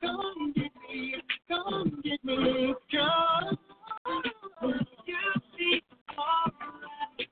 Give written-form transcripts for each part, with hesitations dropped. Come get me, come get me, come. You see, alright.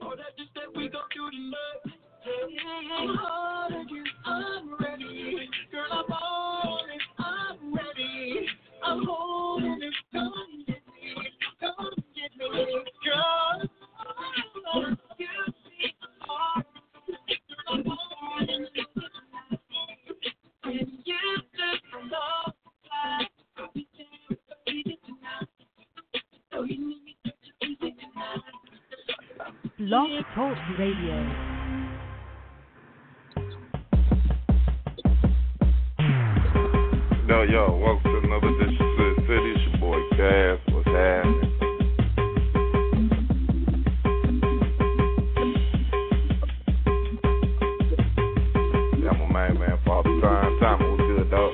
Oh, that's just that we go through the night. I'm hard again, I'm ready. Girl, I'm on it, I'm ready. I'm holding it, come get me, girl. Long Talk Radio. Yo, yo, welcome to another edition of Sin City. It's your boy, Cass. What's happening? Yeah, I'm a main man for all the time. Time was good, though.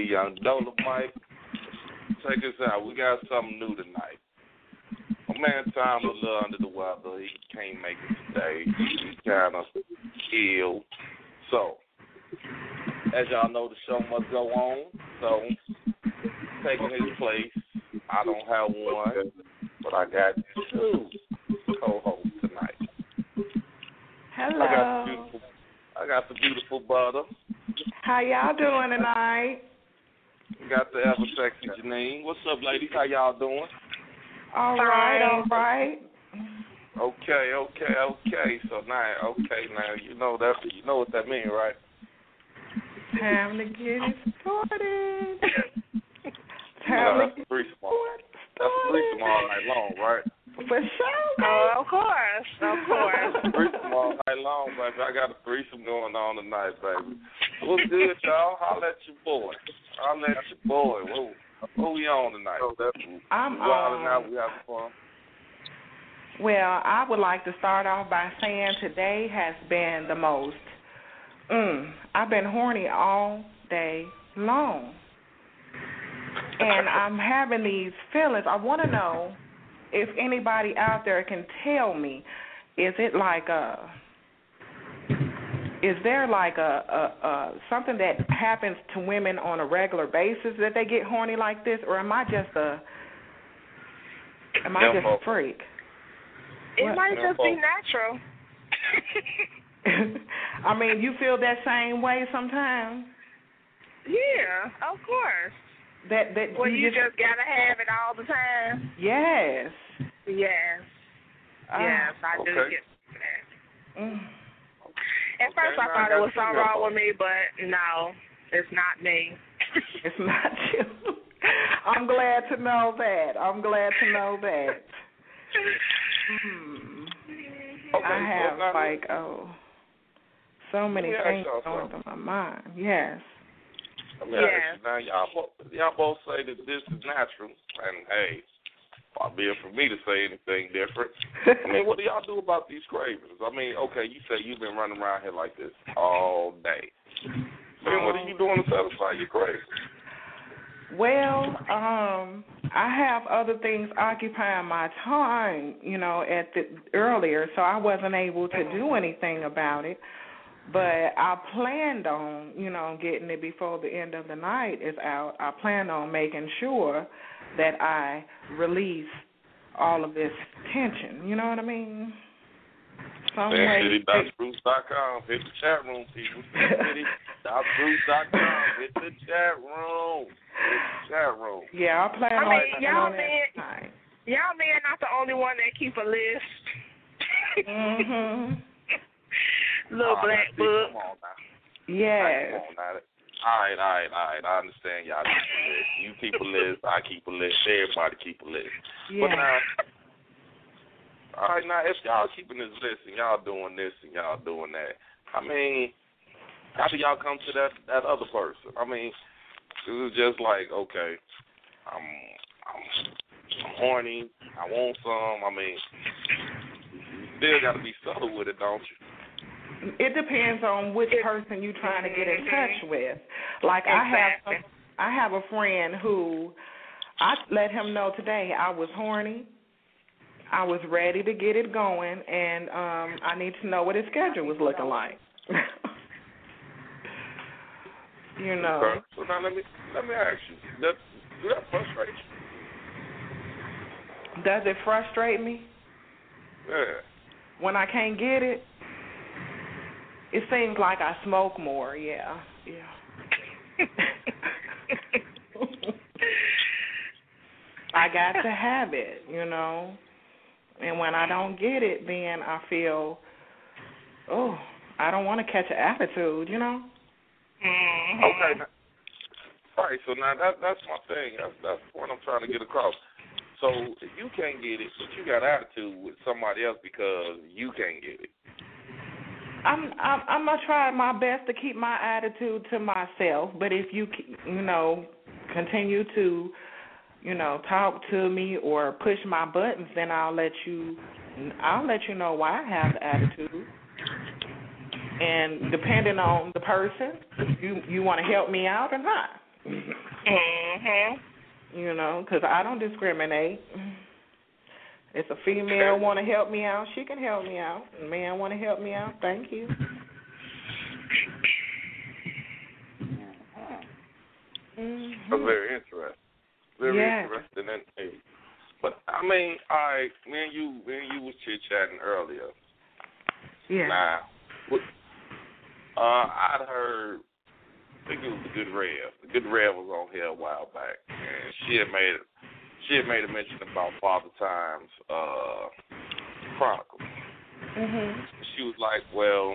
Young Dola Mike, check us out. We got something new tonight. My man Tom was a little under the weather. He can't make it today. He's kind of ill. So, as y'all know, the show must go on. So, taking his place. I don't have one, but I got two co-hosts tonight. Hello. I got the beautiful brother. How y'all doing tonight? Got the ever sexy Janine. What's up, ladies? How y'all doing? All right. Okay. So now, you know what that means, right? Time to get it started. That's threesome all night long, right? For sure. Oh, of course. Threesome all night long, baby. I got a threesome going on tonight, baby. What's good, y'all? Holla at your boy. Who we on tonight? I'm on. Out. We having fun. Well, I would like to start off by saying today has been the most. I've been horny all day long, and I'm having these feelings. I want to know if anybody out there can tell me, is there something that happens to women on a regular basis that they get horny like this, or am I just a freak? It might just be natural. I mean, you feel that same way sometimes? Yeah, of course. That well, you just gotta have it all the time. Yes. Yes. Yes, I do get that. At first, I thought it was something wrong with me, but no, it's not me. It's not you. I'm glad to know that. Okay, I have, so many things going through my mind. Yes. Now, y'all both say that this is natural, and, hey, probably for me to say anything different. I mean, what do y'all do about these cravings? I mean, okay, you say you've been running around here like this all day. I mean, what are you doing to satisfy your cravings? Well, I have other things occupying my time, you know, earlier, so I wasn't able to do anything about it. But I planned on, you know, getting it before the end of the night is out. I planned on making sure that I release all of this tension. You know what I mean? SinCity.Spruce.com. Hit the chat room, people. SinCity.Spruce.com. Hit the chat room. Yeah, I plan on it. Y'all men not the only one that keep a list. Little black book. Come on now. Yeah. All right. I understand y'all keep a list. You keep a list. I keep a list. Everybody keep a list. Yeah. But now, all right, now, if y'all keeping this list and y'all doing this and y'all doing that, I mean, how do y'all come to that other person? I mean, this is just like, okay, I'm horny. I want some. I mean, you still got to be subtle with it, don't you? It depends on which person you're trying to get in touch with. Like, I have a friend who I let him know today I was horny, I was ready to get it going, and I need to know what his schedule was looking like. You know. Okay. So now let me ask you, does that frustrate you? Does it frustrate me? Yeah. When I can't get it? It seems like I smoke more, yeah. I got to have it, you know. And when I don't get it, then I feel, I don't want to catch an attitude, you know. Okay. All right, so now that's my thing. That's what I'm trying to get across. So if you can't get it, but you got attitude with somebody else because you can't get it. I'm gonna try my best to keep my attitude to myself, but if you continue to, talk to me or push my buttons, then I'll let you know why I have the attitude. And depending on the person, you want to help me out or not? Mm-hmm. You know, because I don't discriminate. If a female want to help me out, she can help me out. A man want to help me out, thank you. Mm-hmm. Very interesting. And, but, I mean, me and you was chit-chatting earlier. Yeah. Now, I'd heard, I think it was the Good Rev. The Good Rev was on here a while back, and she had made a mention about Father Time's Chronicles. Mm-hmm. She was like, well,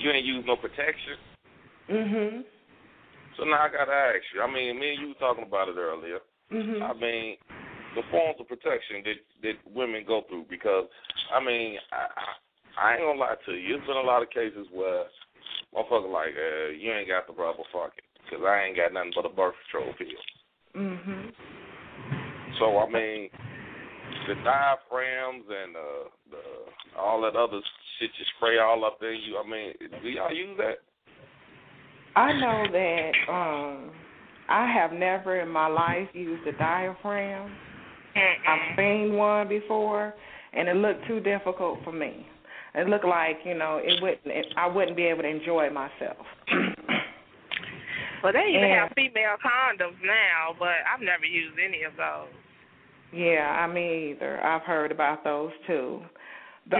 you ain't use no protection? Mm-hmm. So now I got to ask you. I mean, me and you were talking about it earlier. Mm-hmm. I mean, the forms of protection that women go through because, I mean, I ain't going to lie to you. There's been a lot of cases where motherfuckers like, you ain't got the rubber, fuck it, because I ain't got nothing but a birth control pill. Mm-hmm. So, I mean, the diaphragms and all that other shit you spray all up in you, I mean, do y'all use that? I know that I have never in my life used a diaphragm. I've seen one before, and it looked too difficult for me. It looked like, I wouldn't be able to enjoy myself. Well, they even have female condoms now, but I've never used any of those. Yeah, I mean, either. I've heard about those, too. The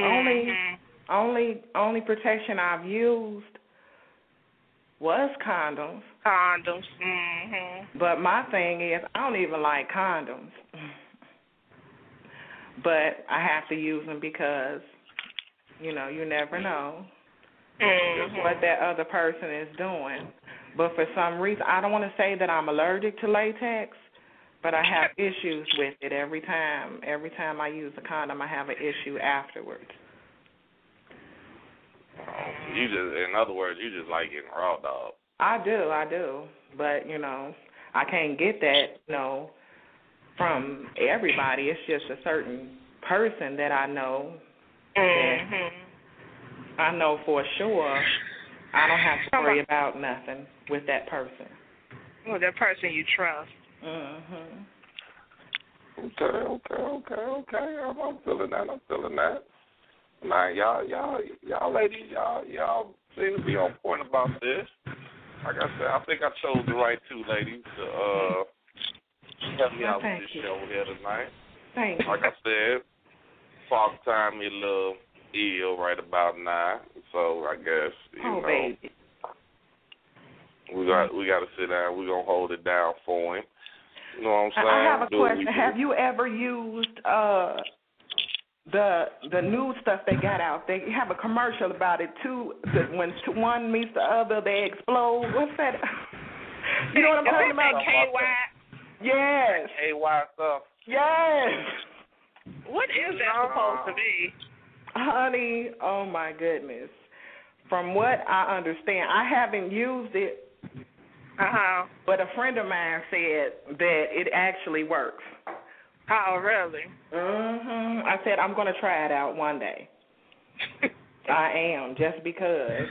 only protection I've used was condoms. Condoms. Mm-hmm. But my thing is, I don't even like condoms. But I have to use them because, you know, you never know mm-hmm. what that other person is doing. But for some reason, I don't want to say that I'm allergic to latex, but I have issues with it every time. Every time I use a condom, I have an issue afterwards. You just, in other words, you just like getting raw dog. I do. But, you know, I can't get that, you know, from everybody. It's just a certain person that I know. Mm-hmm. I know for sure I don't have to worry about nothing with that person. Well, that person you trust. Mm-hmm. Okay. I'm feeling that. Now, y'all ladies, y'all seem to be on point about this. Like I said, I think I chose the right two ladies to help me out with this show here tonight. Thanks. Like I said, Father Time is a little ill right about now, so I guess, you know, baby. We got to sit down. We're going to hold it down for him. You know what I'm saying? I have a question. Have you ever used... The new stuff they got out, they have a commercial about it too. When one meets the other, they explode. What's that? You know what I'm talking about? KY. Yes. KY stuff. Yes. What is that supposed to be? Honey, oh my goodness. From what I understand, I haven't used it. But a friend of mine said that it actually works. Oh, really? Mm-hmm. I said, I'm going to try it out one day. I am, just because.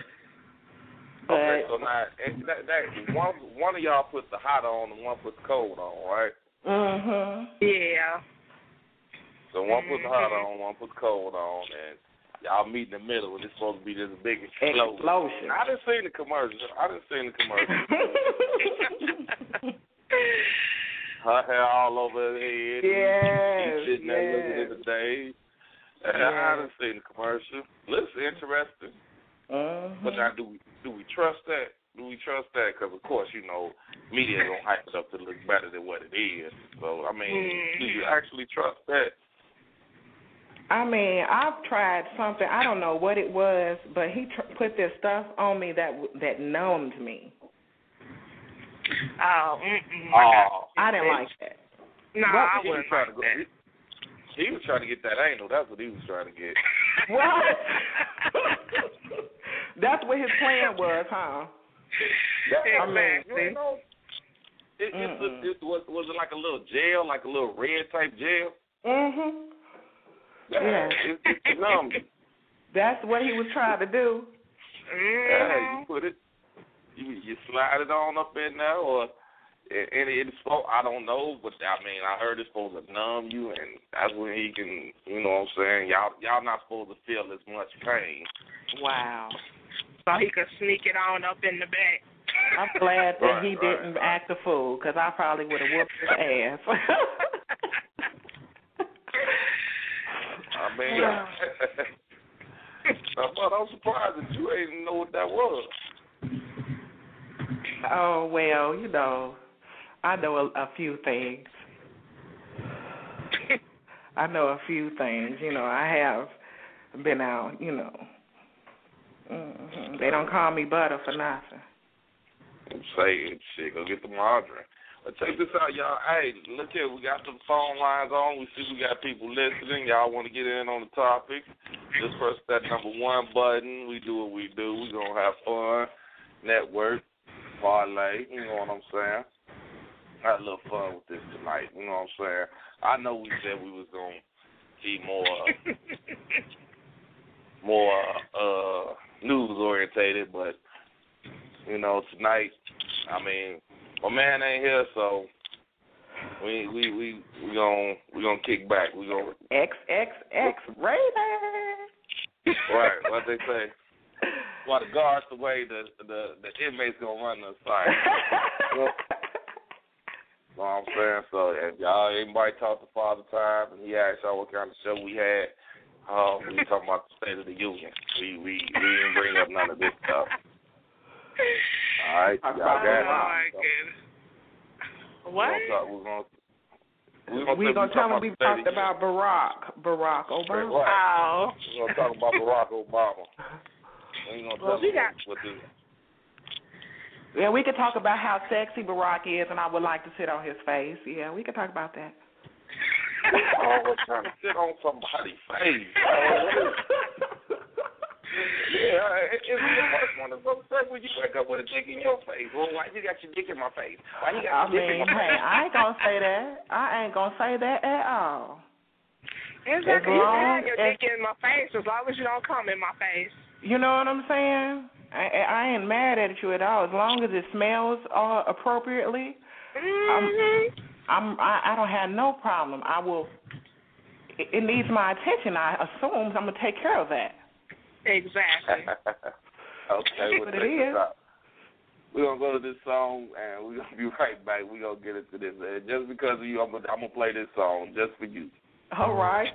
But okay, so now, that, one of y'all puts the hot on and one puts the cold on, right? Mm-hmm. Yeah. So one puts the hot on, one puts the cold on, and y'all meet in the middle, and it's supposed to be this big explosion. I done seen the commercial. Her hair all over her head. Yes. She's sitting there looking at the day. I done seen the commercial. Looks interesting. But now, do we trust that? Because, of course, you know, media is going to hype it up to look better than what it is. So, I mean, do you actually trust that? I mean, I've tried something. I don't know what it was, but he put this stuff on me that numbed me. I didn't like that. No, I wasn't trying to that. He was trying to get that anal. That's what he was trying to get. What? That's what his plan was, huh? Was it like a little gel, like a little red type gel? Mm-hmm. Yeah. It's numb. That's what he was trying to do. Yeah, you put it. You slide it on up in there, or it's supposed, I don't know, but I mean, I heard it's supposed to numb you, and that's when he can, you know what I'm saying? Y'all not supposed to feel as much pain. Wow. So he could sneak it on up in the back. I'm glad that he didn't act a fool, because I probably would have whooped his ass. I mean, I'm surprised that you didn't know what that was. Oh, well, you know, I know a few things. You know, I have been out, you know. Mm-hmm. They don't call me butter for nothing. I'm saying, shit, go get the margarine. But check this out, y'all. Hey, look here, we got some phone lines on. We see we got people listening. Y'all want to get in on the topic. Just press that number 1 button. We do what we do. We're going to have fun. Network. Parlay, you know what I'm saying? I had a little fun with this tonight, you know what I'm saying? I know we said we was going to be more news-orientated, but, you know, tonight, I mean, my man ain't here, so we gonna kick back. We gonna X-X-X-rated. Right, what they say? While the guards away, the inmates gonna run the site. You know what I'm saying? So if anybody talked to Father Time and he asked y'all what kind of show we had, we talking about the State of the Union. We didn't bring up none of this stuff. right, y'all got it. So, what? We're gonna tell them we talked about Barack Obama. Wow. We're gonna talk about Barack Obama. We ain't gonna tell them what to do. Yeah, we could talk about how sexy Barack is, and I would like to sit on his face. Yeah, we could talk about that. I was trying to sit on somebody's face. Yeah, it's the worst one. It's upset when you wake up with a dick in your face. Well, why you got your dick in my face? Why you got your dick in my face? I ain't gonna say that. I ain't gonna say that at all. It's like you have your dick in my face as long as you don't come in my face. You know what I'm saying? I ain't mad at you at all. As long as it smells appropriately, mm-hmm. I don't have no problem. I will. It needs my attention. I assume I'm gonna take care of that. Exactly. Okay, well, we're going to go to this song, and we're going to be right back. We're going to get into this. And just because of you, I'm going to play this song just for you. All right.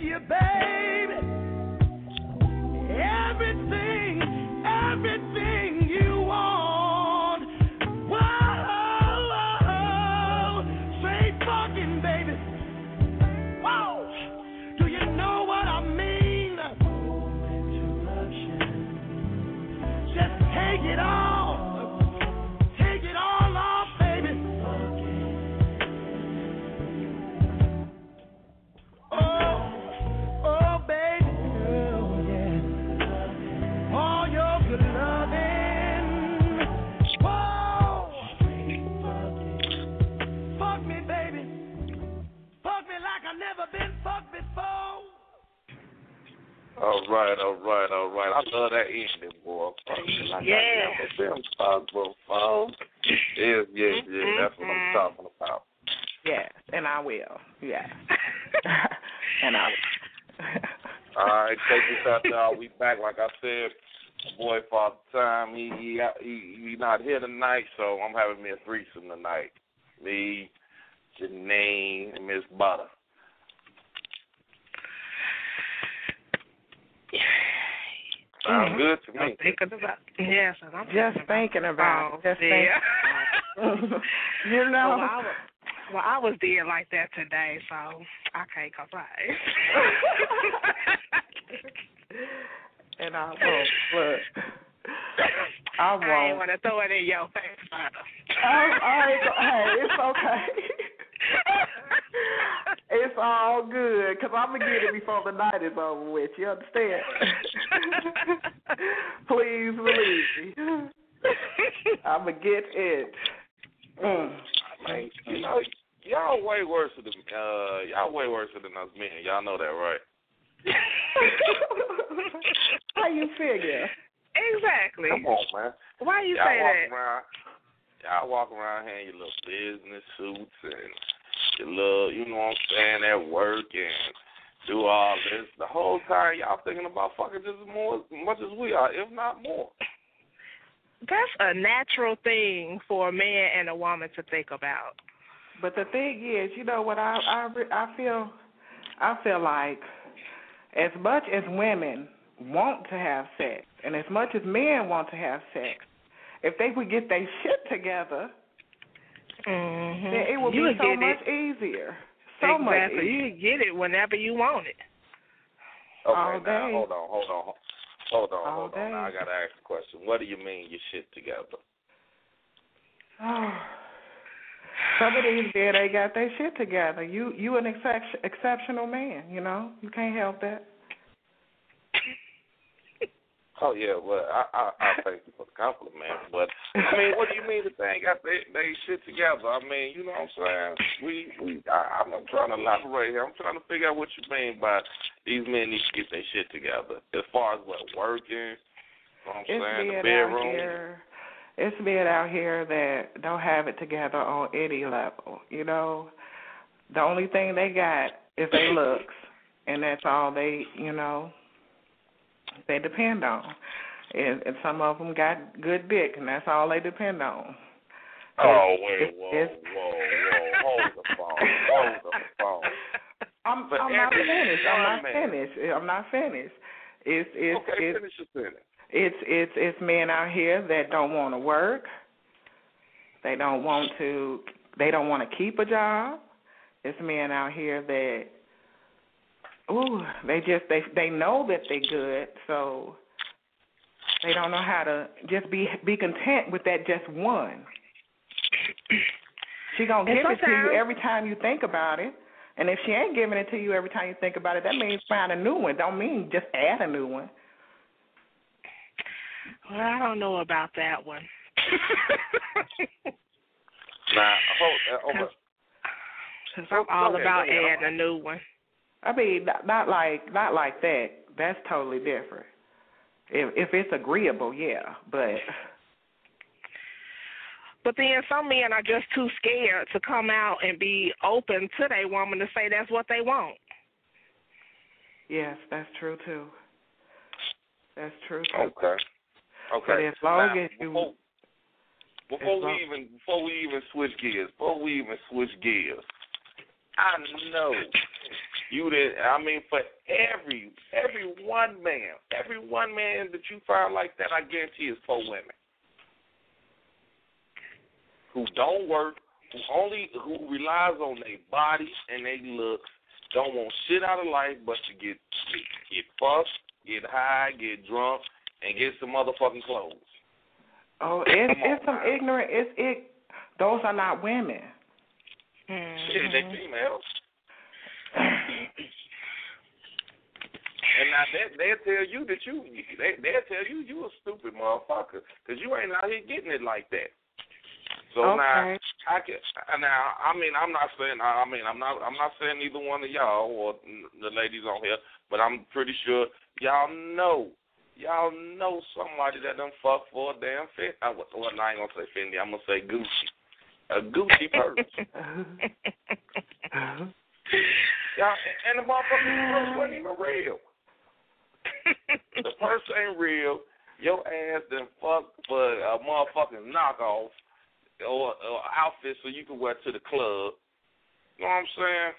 give you, baby, everything, everything you want. Whoa, straight fucking, baby. Whoa, do you know what I mean? To love you. Just take it all. All right. I love that evening, boy. Like yeah. Yes. That's what I'm talking about. Yes, and I will. Yeah. And I will. All right, take this out, y'all. We back. Like I said, my boy Father Time, he not here tonight, so I'm having me a threesome tonight. Me, Janine, and Miss Butter. Sounds good to me. I'm just thinking about it. You know. Well, I was there like that today, so I can't complain. And I will. I won't. I ain't want to throw it in your face, Father. It's okay. It's all good, because I'm going to get it before the night is over with. You understand? Please believe me. I'm going to get it. You know, y'all way worse than us men. Y'all know that, right? How you figure? Exactly. Come on, man. Why you y'all say that? Y'all walk around here in your little business suits and your little, you know what I'm saying, at work and do all this. The whole time y'all thinking about fucking just as much as we are, if not more. That's a natural thing for a man and a woman to think about. But the thing is, you know what, I feel like as much as women want to have sex and as much as men want to have sex, if they would get their shit together, then it would be so much easier. So much easier. You get it whenever you want it. Okay, now, hold on. Now I got to ask a question. What do you mean your shit together? Oh, some of these men ain't got their shit together. You an exceptional man, you know. You can't help that. Oh, yeah, well, I thank you for the compliment, but, I mean, what do you mean that they ain't got they shit together? I mean, you know what I'm saying? I'm trying to elaborate here. I'm trying to figure out what you mean by these men need to get their shit together. As far as what, working, you know what I'm saying, the bedroom. It's men out here that don't have it together on any level, you know? The only thing they got is their looks, and that's all they, you know, they depend on. And some of them got good dick, and that's all they depend on. Oh, wait, whoa. Hold the phone. I'm not finished. It's men out here that don't want to work. They don't want to keep a job. It's men out here that they know that they're good, so they don't know how to just be content with that just one. She going to give it to you every time you think about it, and if she ain't giving it to you every time you think about it, that means find a new one. Don't mean just add a new one. Well, I don't know about that one. Nah, because I'm all about adding a new one. I mean, not like that. That's totally different. If it's agreeable, yeah, but then some men are just too scared to come out and be open to their woman to say that's what they want. Yes, that's true too. Okay. But as long as you before we even switch gears, I know You did. I mean, for every one man that you find like that, I guarantee is four women who don't work, who relies on their body and their looks, don't want shit out of life but to get fucked, get high, get drunk, and get some motherfucking clothes. Oh, it's some ignorant. Those are not women. Mm-hmm. Shit, they females. And now they'll tell you you a stupid motherfucker because you ain't out here getting it like that. So okay. I'm not saying either one of y'all or the ladies on here, but I'm pretty sure y'all know somebody that done fucked for a damn Fendi. Well, I ain't gonna say Fendi. I'm gonna say Gucci. A Gucci purse. Y'all, and the motherfucking purse wasn't even real. The purse ain't real. Your ass done fucked for a motherfucking knockoff or outfit so you can wear to the club. You know what I'm saying?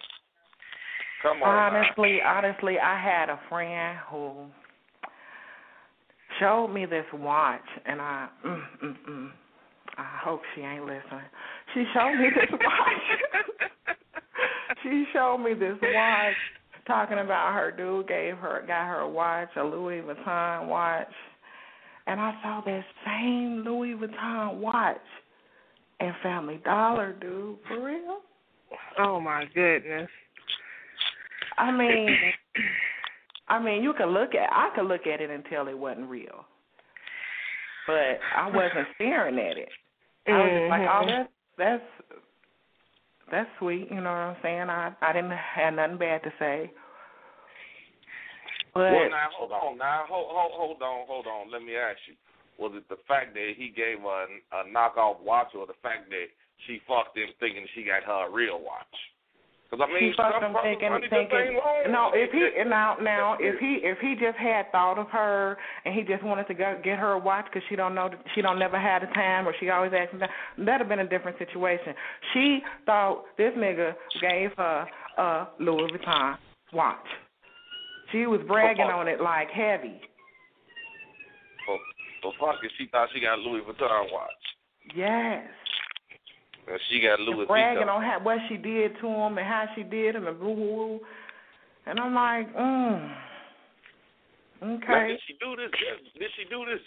Come on. Honestly, I had a friend who showed me this watch, and I hope she ain't listening. She showed me this watch. She showed me this watch, talking about her dude got her a watch, a Louis Vuitton watch, and I saw that same Louis Vuitton watch in Family Dollar, dude, for real. Oh my goodness. I mean, I could look at it and tell it wasn't real, but I wasn't staring at it. I was just like, oh, that's sweet, you know what I'm saying? I didn't have nothing bad to say. But well, now, hold on. Let me ask you. Was it the fact that he gave her a knockoff watch or the fact that she fucked him thinking she got her a real watch? Because, I mean, she fucked him thinking no, if he just had thought of her and he just wanted to go get her a watch because she don't never had the time or she always asks him that, that'd have been a different situation. She thought this nigga gave her a Louis Vuitton watch. She was bragging on it like heavy. So fucking she thought she got a Louis Vuitton watch. Yes. And she got Louis Vuitton. Bragging on what she did to him and how she did him and boo hoo. And I'm like, okay. Now, did she do this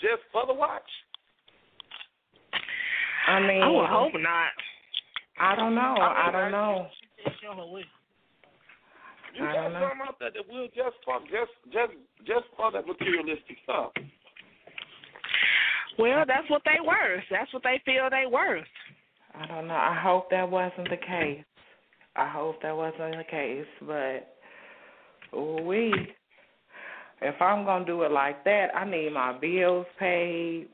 just for the watch? I mean, I would hope not. I don't know. You got something out there that will just for that materialistic stuff. Well, that's what they worth. That's what they feel they worth. I don't know. I hope that wasn't the case. But, if I'm going to do it like that, I need my bills paid.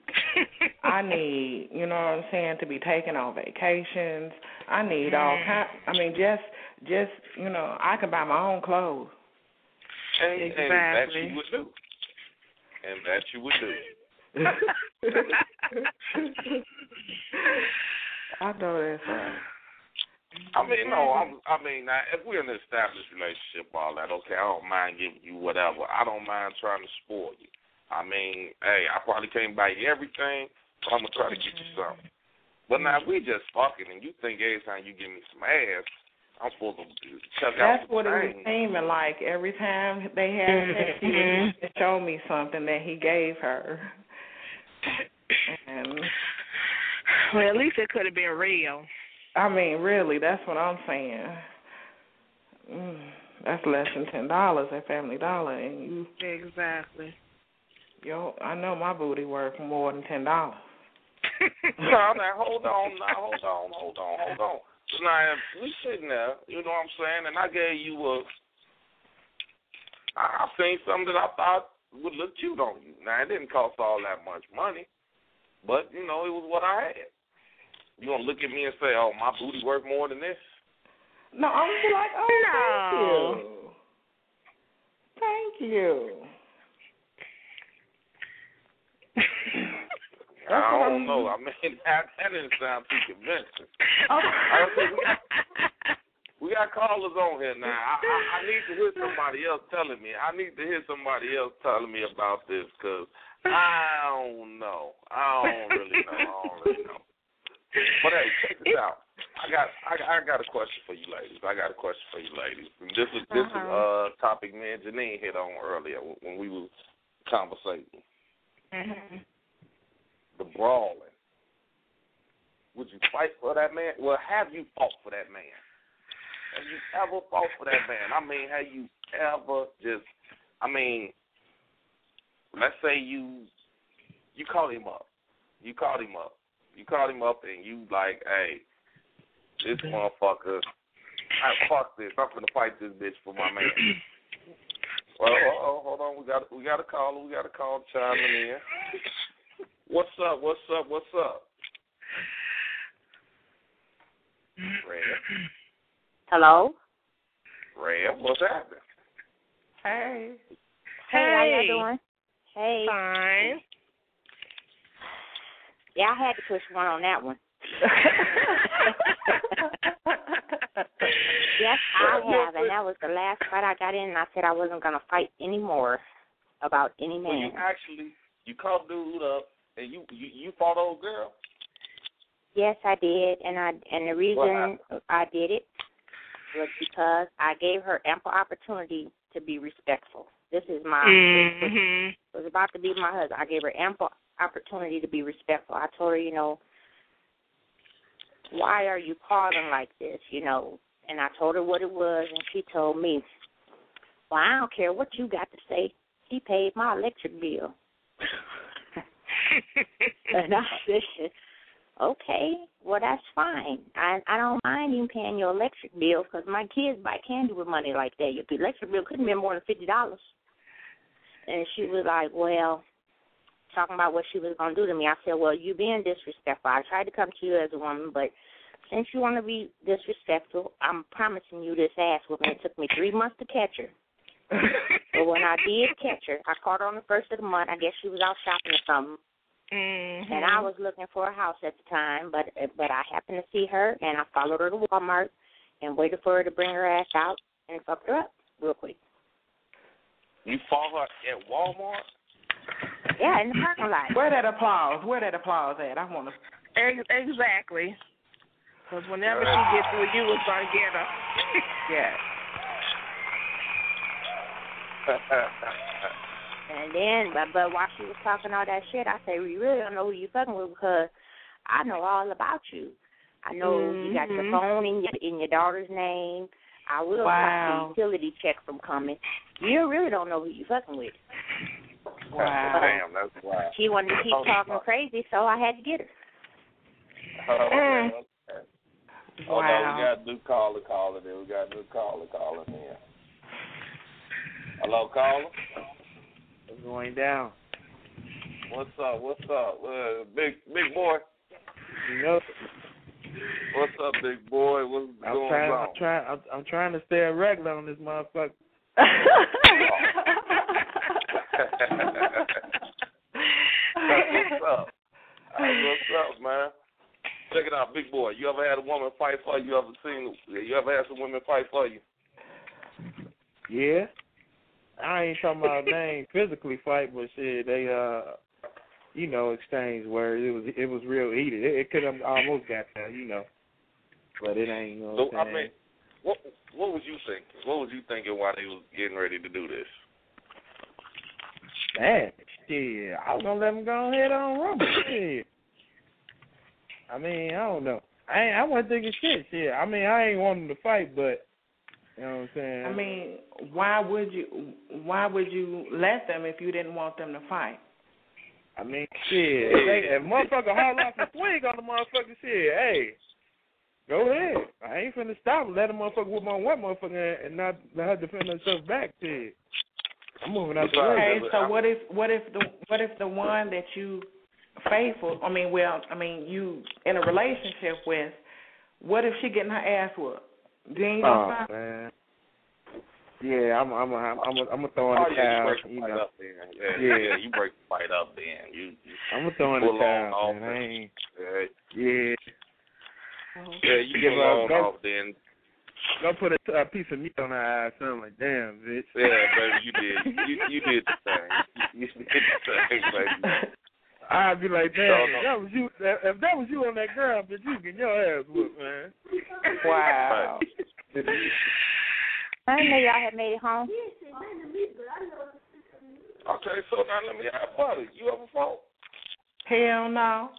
I need, you know what I'm saying, to be taken on vacations. I need all kinds. I mean, just you know, I can buy my own clothes. Exactly. And that you would do. I know that's right. I mean, if we're in an established relationship, all that, okay, I don't mind giving you whatever. I don't mind trying to spoil you. I mean, hey, I probably can't buy you everything, but I'm going to try to get you something. But now, if we just fucking and you think every time you give me some ass, I'm supposed to check out. That's what it was seeming like. Every time they had sex, he would show me something that he gave her. And well, at least it could have been real. I mean, really, that's what I'm saying. That's less than $10 at Family Dollar, and you exactly. Yo, I know my booty worth more than $10. Hold on. So now if we sitting there, you know what I'm saying, and I gave you I seen something that I thought would look cute on you. Now it didn't cost all that much money. But, you know, it was what I had. You gonna look at me and say, oh, my booty worth more than this? No, I'm just like, oh, no. Thank you. I don't know. I mean, that didn't sound too convincing. Okay. I think we got, got callers on here now. I need to hear somebody else telling me. I need to hear somebody else telling me about this because I don't know. I don't really know. But hey, check this out. I got a question for you ladies. And this is a topic me and Janine hit on earlier when we were conversating. Mm-hmm. The brawling. Would you fight for that man? Well, have you fought for that man? Have you ever fought for that man? I mean, have you ever let's say you called him up. You called him up and you like, hey, this motherfucker, fuck this. I'm going to fight this bitch for my man. Well, hold on. We got a caller. We got a call chiming in. What's up? Rev. Hello? Rev, what's happening? Hey. Hey, how y'all doing? Hey. Fine. Yeah, I had to push one on that one. Yes, I have, and that was the last fight I got in, and I said I wasn't going to fight anymore about any man. Well, you called dude up, and you fought old girl? Yes, I did, and the reason I did it was because I gave her ample opportunity to be respectful. This is my was about to be my husband. I gave her ample opportunity to be respectful. I told her, why are you calling like this, And I told her what it was, and she told me, well, I don't care what you got to say. He paid my electric bill. And I said, okay, well, that's fine. I don't mind you paying your electric bill because my kids buy candy with money like that. Your electric bill couldn't be more than $50. And she was like, well, talking about what she was going to do to me. I said, well, you being disrespectful. I tried to come to you as a woman, but since you want to be disrespectful, I'm promising you this ass whooping. It took me 3 months to catch her. But when I did catch her, I caught her on the first of the month. I guess she was out shopping or something. Mm-hmm. And I was looking for a house at the time, but I happened to see her, and I followed her to Walmart and waited for her to bring her ass out and fucked her up real quick. You follow her at Walmart? Yeah, in the parking lot. Where that applause at? I want to. Exactly. Because whenever she gets through, you was going to get her. Yeah. And then, but while she was talking all that shit, I said, well, you really don't know who you fucking with because I know all about you. I know you got your phone in your daughter's name. I will block the utility check from coming. You really don't know who you fucking with. Wow. Damn, that's wild. She wanted to keep talking crazy, so I had to get her. Oh, okay. Wow. No, we got a new caller there. Hello, caller? It's going down. What's up? Big boy. Nope. What's up, big boy? What's going on? I'm trying to stay a regular on this motherfucker. What's up, man? Check it out, big boy. You ever had a woman fight for you? You ever had some women fight for you? Yeah. I ain't talking about they ain't physically fight, but shit, they exchange words. It was real heated. It could have almost got there, but it ain't. What was you thinking? What was you thinking while they was getting ready to do this? Man, shit, I was gonna let them go ahead on rubber. Shit. I don't know. I wasn't thinking shit. Shit, I ain't wanting to fight, but. You know what I'm saying? Why would you let them if you didn't want them to fight? Shit. If motherfucker haul off and swing on the motherfucker, shit, hey, go ahead. I ain't finna stop. Let a motherfucker whoop on one motherfucker and not let her defend herself back, shit. I'm moving out the way. Okay, so what if the one that you you in a relationship with, what if she getting her ass whooped? Man. Yeah, I'm gonna throw in the towel. You break the fight up then. I'm gonna throw in the towel. Yeah. Yeah, you give up off then. Go put a piece of meat on her eye or something like, damn, bitch. Yeah, baby, you did. You did the thing. You did the thing, baby. I'd be like, damn, that was you. If that was you on that girl, bitch, you get your ass whooped, man. Wow. I didn't know y'all had made it home. Okay, so now let me ask buddy, you ever fought? Hell no.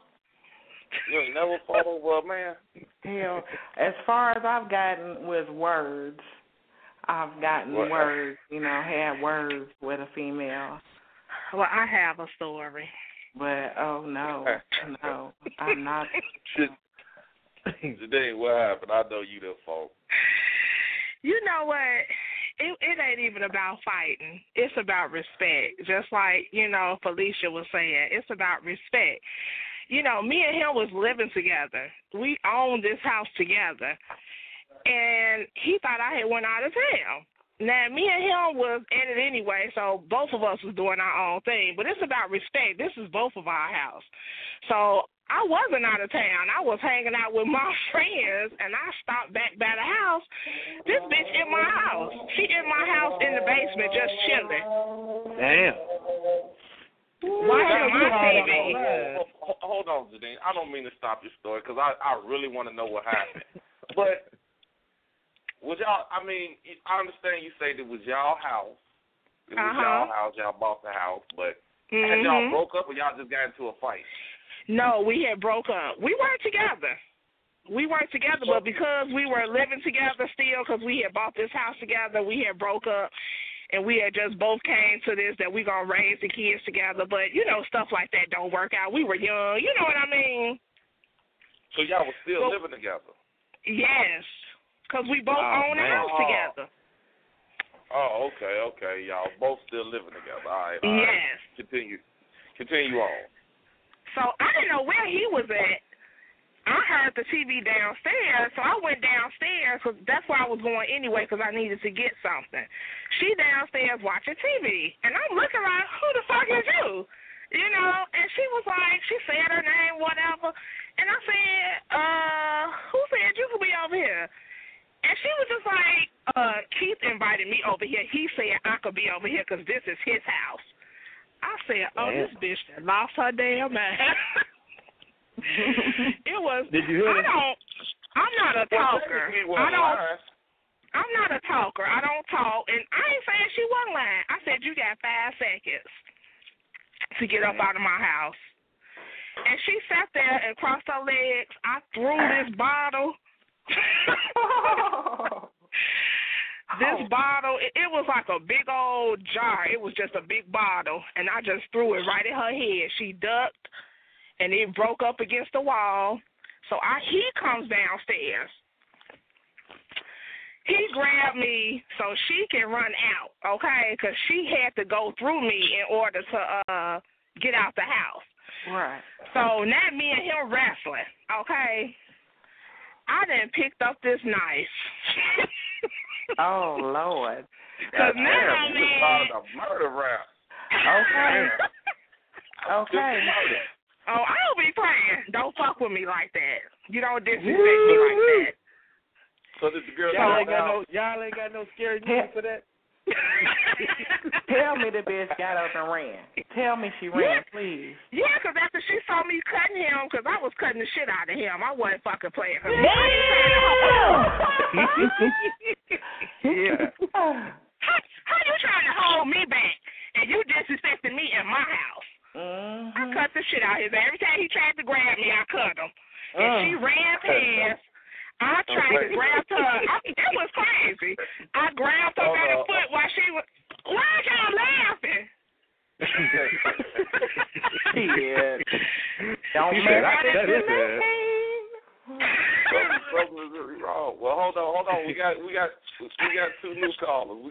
You ain't never fought over a man? Hell, as far as I've gotten with words, I've gotten words, you know, had words with a female. Well, I have a story. But, oh, no, no, I'm not. Today, what happened? I know you done fought. You know what? It ain't even about fighting. It's about respect. Just like, you know, Felicia was saying, it's about respect. You know, me and him was living together. We owned this house together. And he thought I had went out of town. Now, me and him was in it anyway, so both of us was doing our own thing. But it's about respect. This is both of our house. So I wasn't out of town. I was hanging out with my friends, and I stopped back by the house. This bitch in my house. She in my house in the basement just chilling. Damn. Watching my TV. Hold on, Jadine. I don't mean to stop your story because I really want to know what happened. But was y'all, I mean, I understand you say that was y'all house. It was y'all house. Y'all bought the house. But had y'all broke up or y'all just got into a fight? No, we had broke up. We weren't together. We weren't together, but because we were living together still, because we had bought this house together, we had broke up, and we had just both came to this that we're going to raise the kids together. But, you know, stuff like that don't work out. We were young. You know what I mean? So y'all were still living together? Yes, because we both owned the house together. Oh, okay. Y'all both still living together. All right. Yes. Continue on. So I didn't know where he was at. I heard the TV downstairs, so I went downstairs because that's where I was going anyway because I needed to get something. She downstairs watching TV, and I'm looking like, who the fuck is you? You know, and she was like, she said her name, whatever, and I said, who said you could be over here? And she was just like, Keith invited me over here. He said I could be over here because this is his house. I said, this bitch that lost her damn ass. It was. Did you hear I'm not a talker. I'm not a talker. I don't talk, and I ain't saying she wasn't lying. I said you got 5 seconds to get up out of my house, and she sat there and crossed her legs. I threw this bottle. This bottle, it was like a big old jar. It was just a big bottle, and I just threw it right at her head. She ducked, and it broke up against the wall. So he comes downstairs. He grabbed me so she can run out, okay, because she had to go through me in order to get out the house. Right. So now me and him wrestling, okay. I done picked up this knife. Oh, Lord. Because now, man. A murder rap. Okay. Oh, I don't be playing. Don't fuck with me like that. You don't disrespect me like that. So this girl y'all ain't got no scary news for that? Tell me the bitch got up and ran. Tell me she ran, please. Yeah, because after she saw me cutting him, because I was cutting the shit out of him, I wasn't fucking playing her. Yeah. How you trying to hold me back and you disrespecting me in my house? I cut the shit out of his ass. Every time he tried to grab me, I cut him. And she ran past. I tried to grab her. It was crazy. I grabbed her by the foot while she was. Why are y'all laughing? Shit. Don't laugh at me. Something's really wrong. Well, hold on. We got two new callers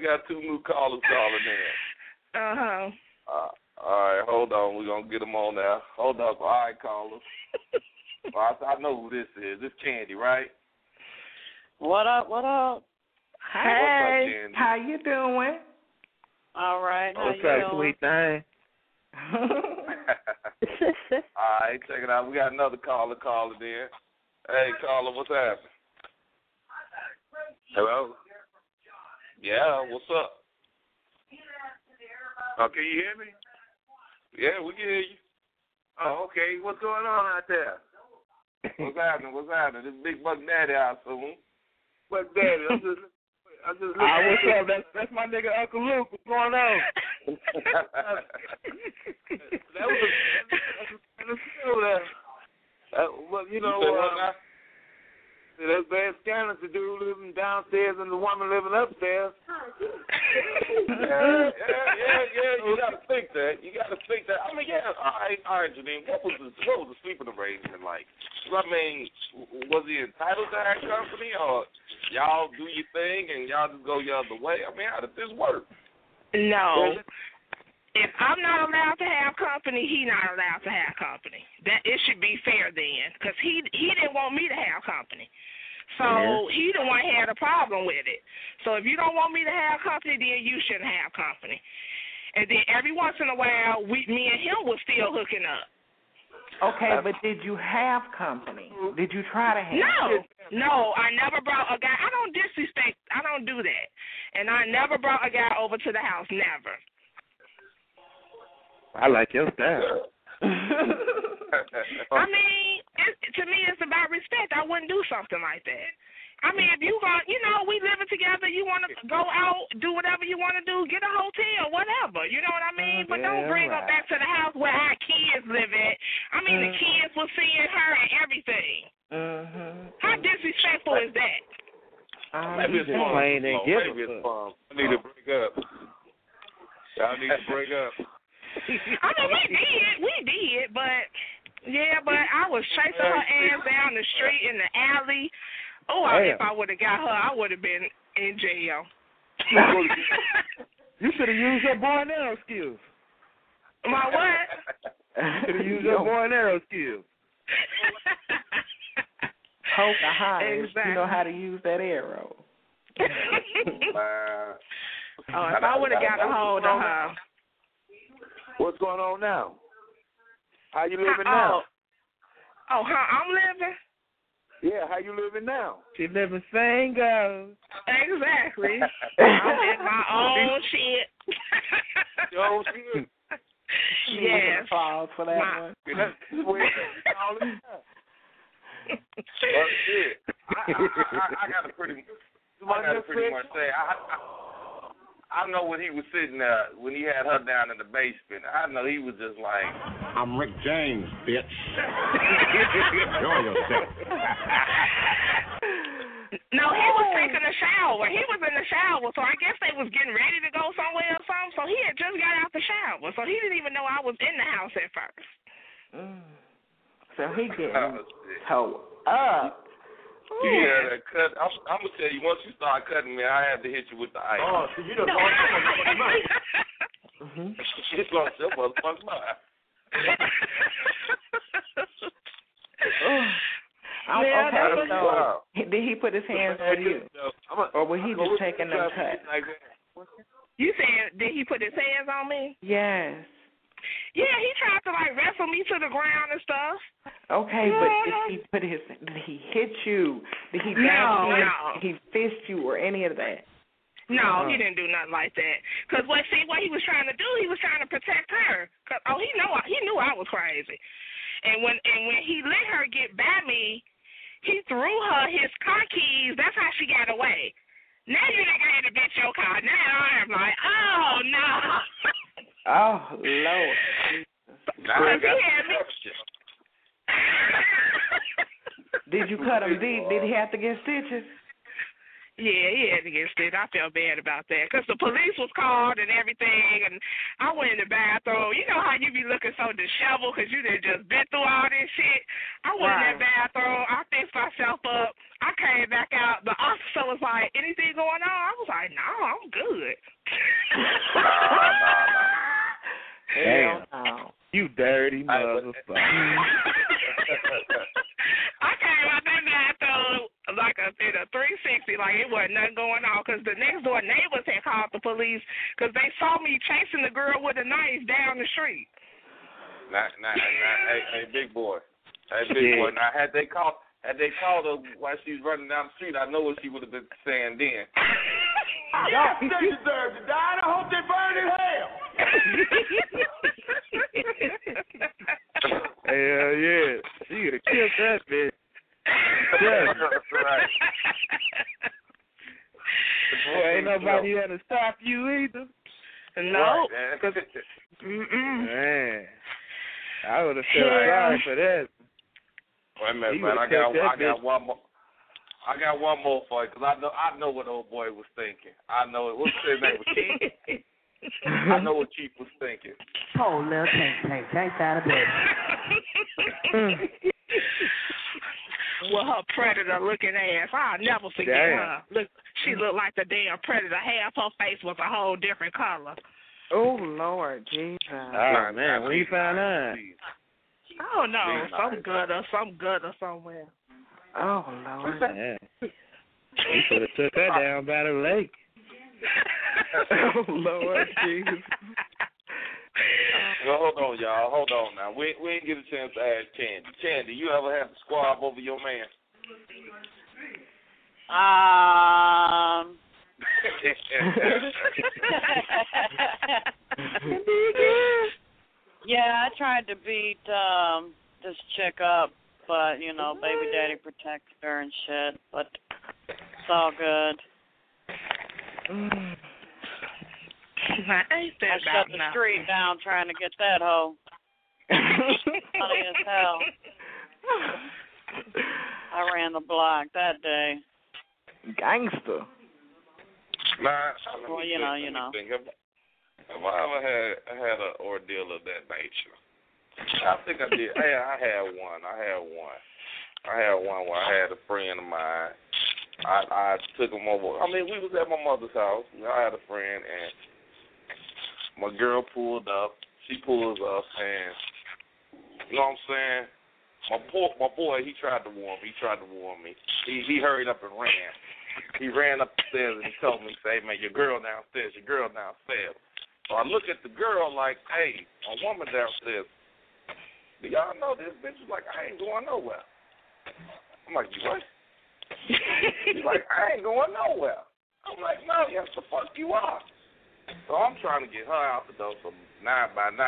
calling in. All right, hold on. We're gonna get them on now. Hold up. All right, callers. I know who this is. This Candy, right? What up? Hey, what's up, Candy? How you doing? All right, how you doing? What's up, sweet thing? All right, check it out. We got another caller calling in. Hey, caller, what's happening? Hello? Yeah, what's up? Oh, can you hear me? Yeah, we can hear you. Oh, okay. What's going on out there? What's happening? This Big Buck Daddy out soon. Buck Daddy, I'm just looking at you. What's up? That's my nigga Uncle Luke. What's going on? There's bad scanners to do living downstairs and the woman living upstairs. Yeah. You got to think that. I mean, yeah, all right, Janine. What was the sleeping arrangement like? I mean, was he entitled to our company, or y'all do your thing and y'all just go your other way? I mean, how did this work? No. If I'm not allowed to have company, he not allowed to have company. That it should be fair then, because he didn't want me to have company, so he the one had a problem with it. So if you don't want me to have company, then you shouldn't have company. And then every once in a while, me and him were still hooking up. Okay, but did you have company? Did you try to have? No, I never brought a guy. I don't disrespect. I don't do that, and I never brought a guy over to the house. Never. I like your style. I mean, to me, it's about respect. I wouldn't do something like that. I mean, if you want, we living together, you want to go out, do whatever you want to do, get a hotel, whatever. You know what I mean? But don't bring her back to the house where our kids live at. I mean, the kids were seeing her and everything. How disrespectful is that? Maybe it's fun. I need to break up. Y'all need to break up. I mean, we did, but I was chasing her ass down the street in the alley. Oh, if I would have got her, I would have been in jail. You should have used your bow and arrow skills. My what? You should have used your bow and arrow skills. Poke a high. Exactly. You know how to use that arrow. If I would have got a hold of her. What's going on now? How you living now? Oh, how I'm living? Yeah, how you living now? She living single. Exactly. I'm in my own shit. Your own shit? Yes. Pause for that one. I got to pretty much say, I know when he was sitting there, when he had her down in the basement, I know he was just like, I'm Rick James, bitch. Enjoy yourself. No, he was taking a shower. He was in the shower, so I guess they was getting ready to go somewhere or something, so he had just got out the shower, so he didn't even know I was in the house at first. So he getting towed up. Yeah, cut. I'm gonna tell you. Once you start cutting me, I have to hit you with the ice. Oh, so you done lost your motherfucking mind. You lost your motherfucking mind. Did he put his hands on you, or was he just taking a cut? You said, did he put his hands on me? Yes. Yeah, he tried to wrestle me to the ground and stuff. Okay, but did he hit you? Did he did he fist you or any of that? No, he didn't do nothing like that. Because what he was trying to do, he was trying to protect her. Cause, he knew I was crazy. And when he let her get by me, he threw her his car keys. That's how she got away. Now you think I had to bitch your car. Now I'm like, oh no. Oh, Lord. Did you cut him deep? Did he have to get stitches? Yeah, he had to get stitches. I felt bad about that because the police was called and everything, and I went in the bathroom. You know how you be looking so disheveled because you done just been through all this shit? I went in that bathroom. I fixed myself up. I came back out. The officer was like, anything going on? I was like, no, I'm good. Damn. You dirty motherfucker. I came out that bathroom like in a 360, like it wasn't nothing going on, because the next door neighbors had called the police because they saw me chasing the girl with a knife down the street. Hey, big boy. Now, had they called, Had they called her while she was running down the street, I know what she would have been saying then. Y'all still deserve to die, and I hope they burn in hell. Hell yeah. She could have killed that bitch. Yeah. That's right. Boy, ain't nobody had to stop you either. No. Right, man. I would have felt sorry for that. Wait a minute, man. I got one more for you, because I know what old boy was thinking. I know it. What's his name? Chief? I know what Chief was thinking. Oh, little Tank out of bed. Well, her predator-looking ass, I'll never forget her. Look, she looked like the damn predator. Half her face was a whole different color. Oh, Lord, Jesus. Oh, man, when you found out? I don't know, some gutter somewhere. Oh, Lord. Yeah. He should have took her down by the lake. Oh, Lord, Jesus. Well, hold on, y'all. Hold on now. We didn't get a chance to ask Tandy. Tandy, you ever have to squab over your man? Yeah, I tried to beat this chick up, but, you know, baby daddy protected her and shit, but it's all good. I shut the street down trying to get that hoe. Funny as hell. I ran the block that day. Gangster. Nah, well, you know. Have I ever had an ordeal of that nature? I think I did. Hey, I had one where I had a friend of mine. I took him over. I mean, we was at my mother's house. I had a friend, and my girl pulled up. She pulls up, and you know what I'm saying? My boy, he tried to warn me. He hurried up and ran. He ran up the stairs, and he told me, "Say, man, your girl downstairs. So I look at the girl like, "Hey, a woman downstairs. Do y'all know this bitch is like, I ain't going nowhere." I'm like, "You what?" She's like, "I ain't going nowhere." I'm like, "No, yes, the fuck you are." So I'm trying to get her out the door from 9 by 9.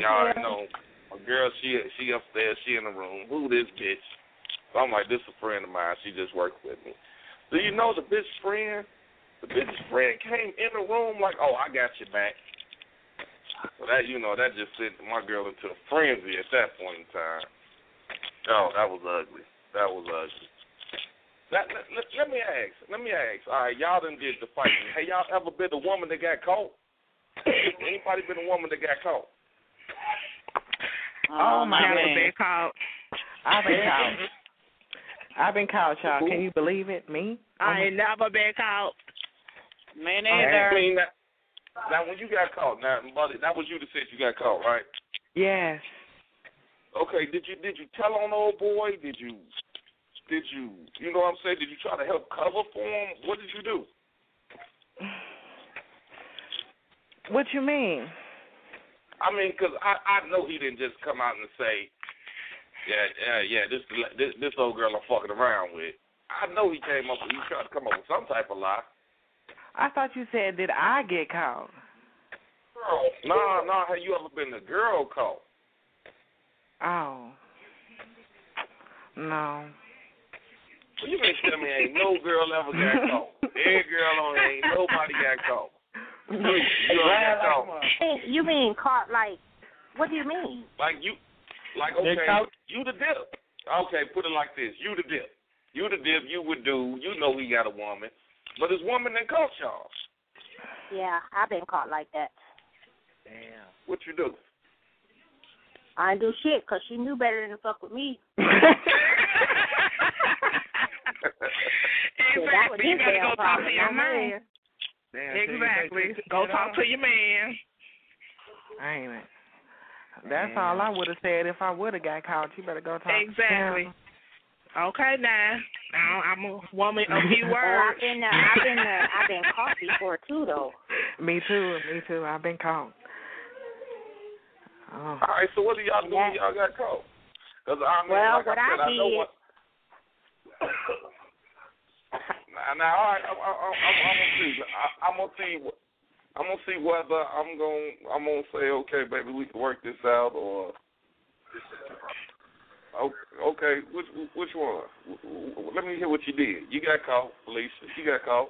Y'all already know, my girl, she upstairs, she in the room. Who this bitch? So I'm like, this is a friend of mine. She just works with me. Do you know the bitch friend? The bitch's friend came in the room like, "Oh, I got you back." So that, you know, that just sent my girl into a frenzy at that point in time. Oh, that was ugly. Let me ask. All right, y'all done did the fight. Hey, y'all ever been a woman that got caught? Anybody been a woman that got caught? Oh, my God. I've been caught. I've been caught, y'all. Can you believe it? Me? I ain't never been caught. Me neither. I mean, now, when you got caught, now, buddy, that was you that said you got caught, right? Yes. Okay, did you tell on the old boy? Did you know what I'm saying? Did you try to help cover for him? What did you do? What you mean? I mean, because I know he didn't just come out and say, yeah, this old girl I'm fucking around with. I know he tried to come up with some type of lie. I thought you said, did I get caught? Girl, no, have you ever been a girl caught? Oh. No. You been telling me ain't no girl ever got caught. Every girl on it, ain't nobody got caught. You mean caught like, what do you mean? Like okay, you the dip. Okay, put it like this. You the dip, you would do, you know he got a woman. But his woman that caught y'all. Yeah, I've been caught like that. Damn. What you do? I ain't do shit, because she knew better than to fuck with me. Exactly. You better go talk to your man. Exactly. Go talk to your man. Damn it. That's all I would have said if I would have got caught. You better go talk to him. Okay, now I'm a woman of few words. Oh, I've been caught before, too, though. Me, too. I've been caught. Oh. All right, so what do y'all do when y'all got caught? Cause I mean, what I did... Now, all right, I'm gonna see whether I'm gonna say, okay, baby, we can work this out, or okay, which one? Let me hear what you did. You got caught, Felicia. You got caught.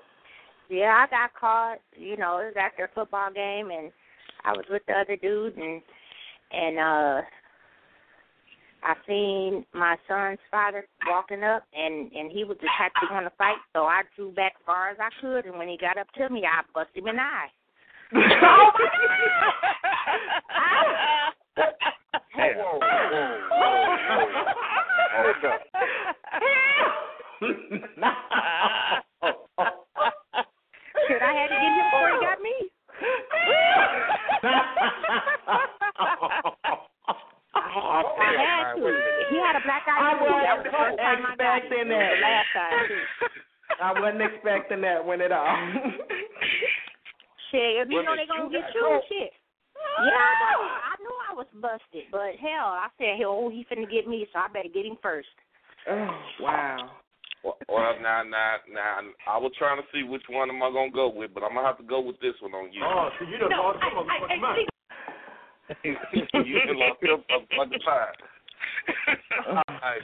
Yeah, I got caught. You know, it was after a football game, and I was with the other dude, and I seen my son's father walking up, and he was the type to want to fight, so I drew back as far as I could, and when he got up to me, I busted him in the eye. Oh, my God! Should I had to get him before he got me? I had to. He had a black eye. I wasn't expecting that last time, too. I wasn't expecting that one at all. Shit, if you know they're going to get you and shit. Yeah, I knew I was busted, but hell, I said, he finna get me, so I better get him first. Oh, wow. Well, now, I was trying to see which one am I going to go with, but I'm going to have to go with this one on you. Oh, so you done lost him a fucking month. You can lock him up like the pie. All right.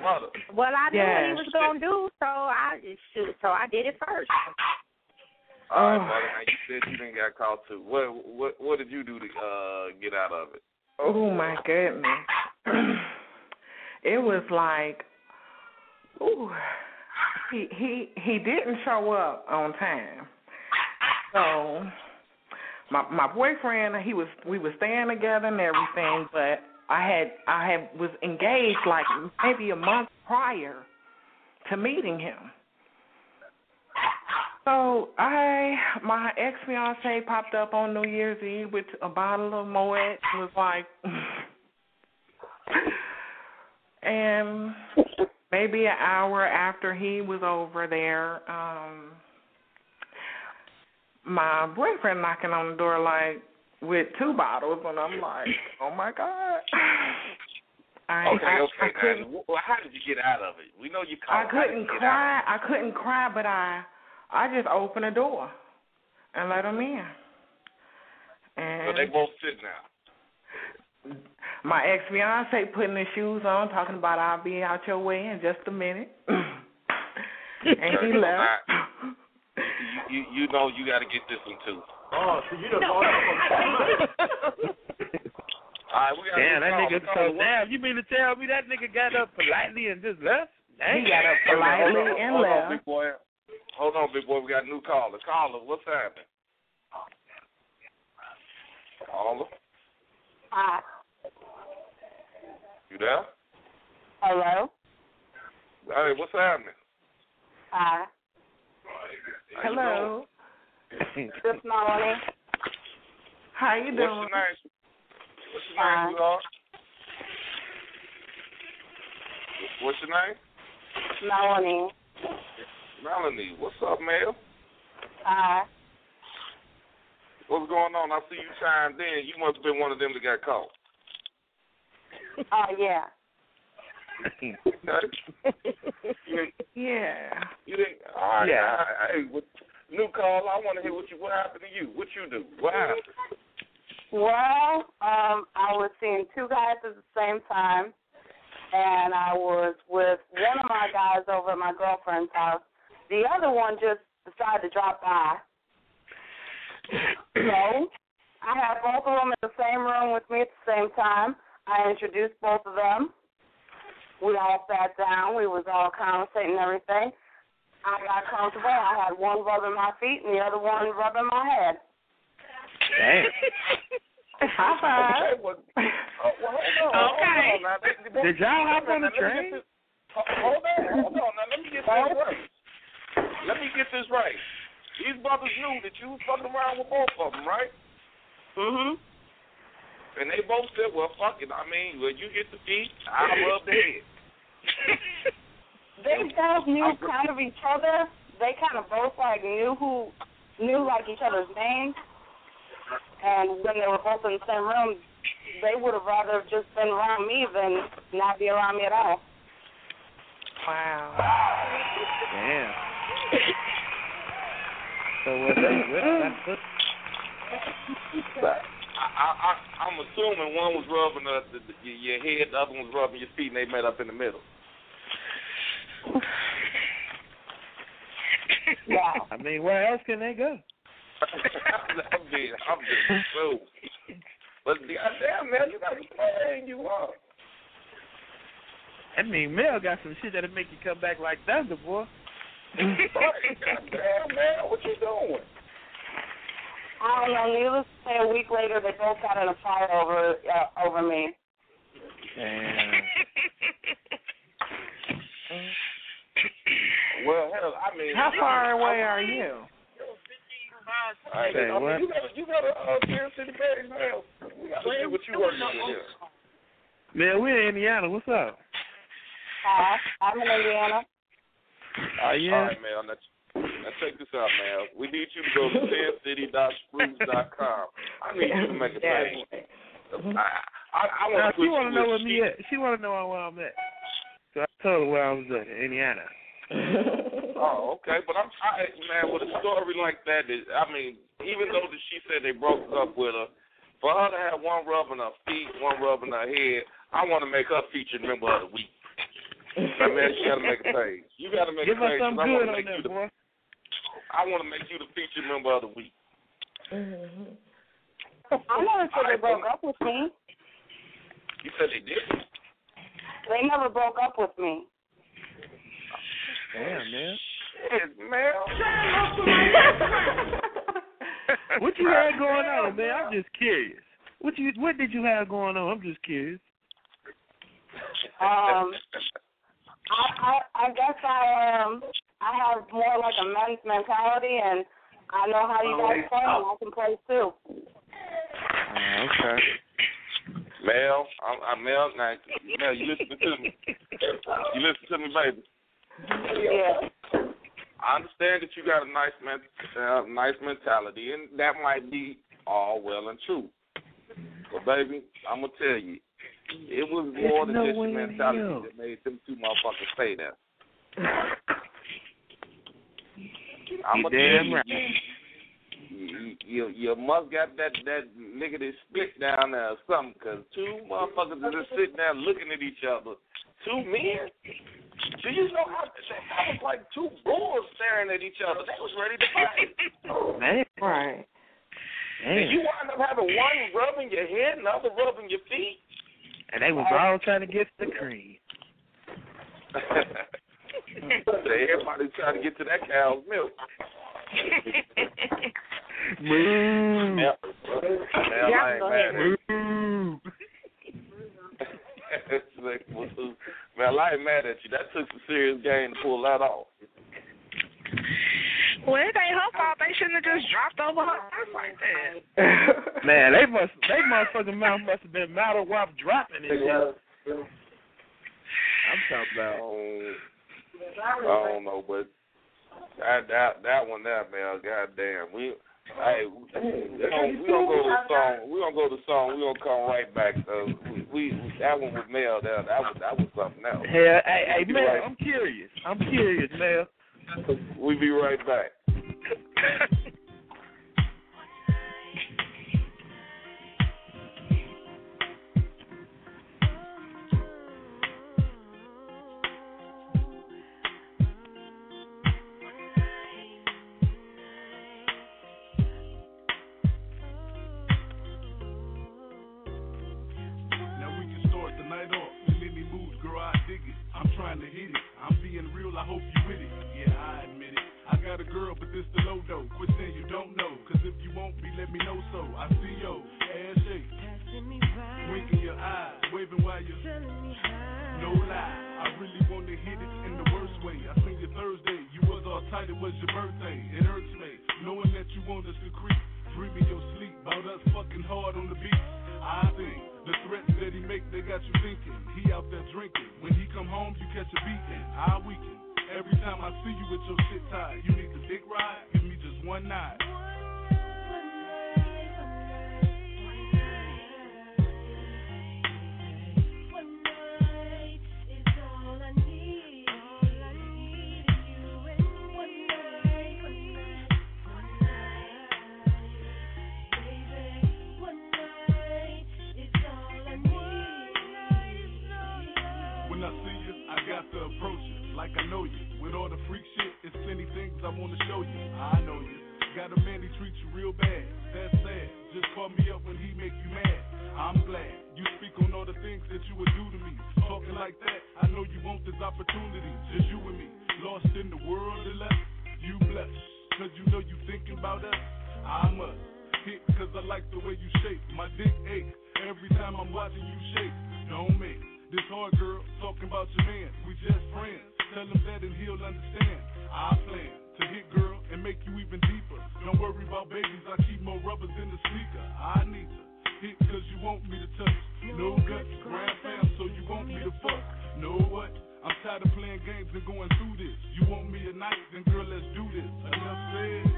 Mother. Well, I knew what he was going to do, so I did it first. All right, buddy. Now you said you didn't got caught too. What did you do to get out of it? Oh my goodness! It was like, he didn't show up on time, so. My boyfriend, we were staying together and everything, but I was engaged like maybe a month prior to meeting him. So my ex fiance popped up on New Year's Eve with a bottle of Moet and was like, and maybe an hour after he was over there, my boyfriend knocking on the door like with two bottles, and I'm like, oh my God. Okay. Well, how did you get out of it? We know you caught. I couldn't cry, but I just opened the door and let him in. And so they both sitting now. My ex fiance putting his shoes on, talking about I'll be out your way in just a minute, and he left. You know you got to get this one, too. Oh, so you done called him. All right, we got to damn, that nigga so damn. You mean to tell me that nigga got up politely and just left? Dang. He got up politely and left. Hold on, big boy. We got a new caller. Caller, what's happening? Caller? Hi. You there? Hello? Hey, what's happening? Hi. Hello. Good morning. How you doing? What's your name, Lord? What's your name? Melanie. Melanie, what's up, Mel? Hi. What's going on? I see you chimed in. You must have been one of them that got caught. Oh, yeah. Yeah. You didn't. All right. Yeah. New call. I want to hear what happened to you. What you do? What happened? Well, I was seeing two guys at the same time, and I was with one of my guys over at my girlfriend's house. The other one just decided to drop by. So I had both of them in the same room with me at the same time. I introduced both of them. We all sat down. We was all conversating and everything. I got comfortable. I had one rubbing my feet and the other one rubbing my head. Dang. High five. Okay. Well, hold on. Now, did y'all hop on the train? Hold on. Now, let me get this right. These brothers knew that you was fucking around with both of them, right? Mm-hmm. And they both said, well, fuck it. I mean, when you get the feet, I'll rub the head. They both knew kind of each other. They kind of both, like, knew each other's names. And when they were both in the same room, they would have rather just been around me than not be around me at all. Wow. Yeah. So were they whipped? I'm assuming one was rubbing your head, the other one was rubbing your feet, and they met up in the middle. Wow. I mean, where else can they go? I'm being so. But goddamn, Mel, you got to play you are. I mean, Mel got some shit that'll make you come back like thunder, boy. Goddamn, Mel, what you doing? I don't know. Needless to say, a week later, they both got in a fight over me. Damn. Well, hell, I mean, how far away are you? 15 miles. I mean, what? You got a Kansas City Barry now. We got to do what you working on here. Man, we're in Indiana. What's up? Hi, I'm in Indiana. Yeah. All right, man. Now check this out, man. We need you to go to sincity.spruce.com. I need you to make a plan. I want to. She want to know where me at. She want to know where I'm at. So I told her where I was at, Indiana. Oh, okay, but man, with a story like that, I mean, even though that she said they broke up with her, for her to have one rubbing her feet, one rubbing her head, I want to make her feature member of the week. I mean, she got to make a page. You got to make a page. I want to make you the feature member of the week. Mm-hmm. I never said they broke up with me. You said they did? They never broke up with me. Damn, man. Shit, man. What you had going on, man? I'm just curious. What did you have going on? I'm just curious. I guess I have more like a men's mentality, and I know how you guys play, and I can play too. Okay. Mel, Mel, you listen to me. You listen to me, baby. Yeah. I understand that you got a nice mentality, and that might be all well and true. But baby, I'm gonna tell you, it was more than just your mentality that made them two motherfuckers stay there. I'm a damn right. You must got that nigga that split down there or something, because two motherfuckers are just sitting there looking at each other. Two men. Do you know how that was like two bulls staring at each other? They was ready to fight. Man. Right. Did you wind up having one rubbing your head and the other rubbing your feet? And they was all trying to get to the cream. Everybody trying to get to that cow's milk. Move. Move. Man, I ain't mad at you. That took some serious game to pull that off. Well, it ain't her fault. They shouldn't have just dropped over her house like that. Man, they motherfucking mouth must have been mouth while dropping it. Yeah. I'm talking about. I don't know, but that one there, man. Goddamn, hey, we gonna go to the song. We gonna come right back. We that one with Mel. That was something else. Yeah, hey Mel, right. I'm curious, Mel. We be right back. I know you. Got a man that treats you real bad. That's sad. Just call me up when he make you mad. I'm glad. You speak on all the things that you would do to me. Talking like that, I know you want this opportunity. Just you and me. Lost in the world and left. You blessed. Cause you know you thinking about us. I'm a hit cause I like the way you shake. My dick ache every time I'm watching you shake. Don't make this hard, girl, talking about your man. We just friends. Tell him that and he'll understand. I plan to hit, girl, and make you even deeper. Don't worry about babies, I keep more rubbers in the sneaker. I need to hit cause you want me to touch. No guts, grand fam, so you want me to fuck. Know what? I'm tired of playing games and going through this. You want me tonight? Then girl, let's do this. Enough said.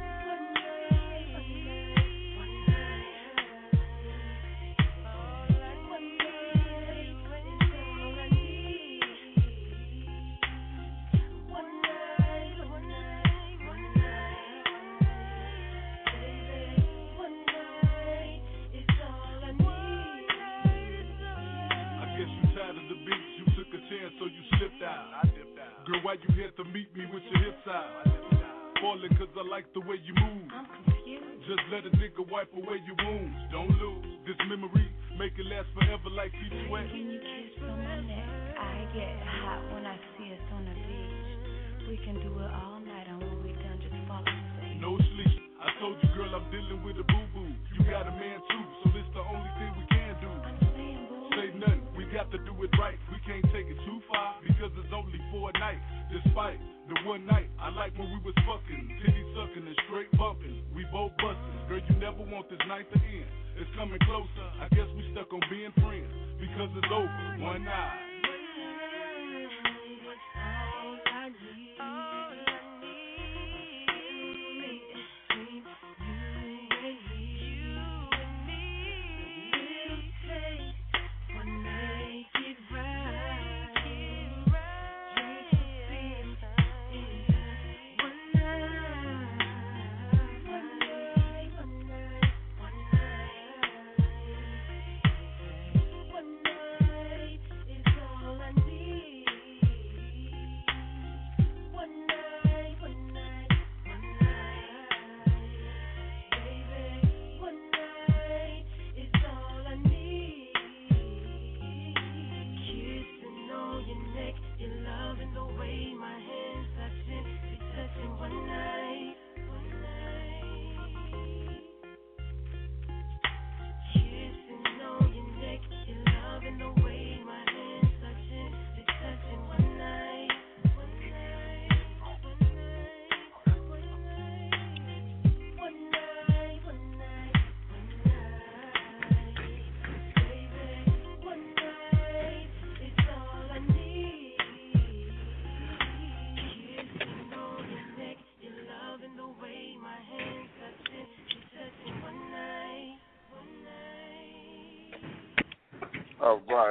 So you slipped out. I dipped out. Girl, why you here to meet me with your hips out? Falling cause I like the way you move. I'm confused. Just let a nigga wipe away your wounds. Don't lose this memory. Make it last forever like heat sweat. Can you kiss on my neck? I get hot when I see us on the beach. We can do it all night, and when we done, just fall asleep. No sleep. I told you, girl, I'm dealing with a boo-boo. You got a man too, so this the only thing we can do. I'm saying, boo. Say nothing. We got to do it right. We can't take it too far because it's only for a night. Despite the one night I like when we was fucking, titty sucking and straight bumping. We both bustin'. Girl, you never want this night to end. It's coming closer. I guess we stuck on being friends because it's over. One night.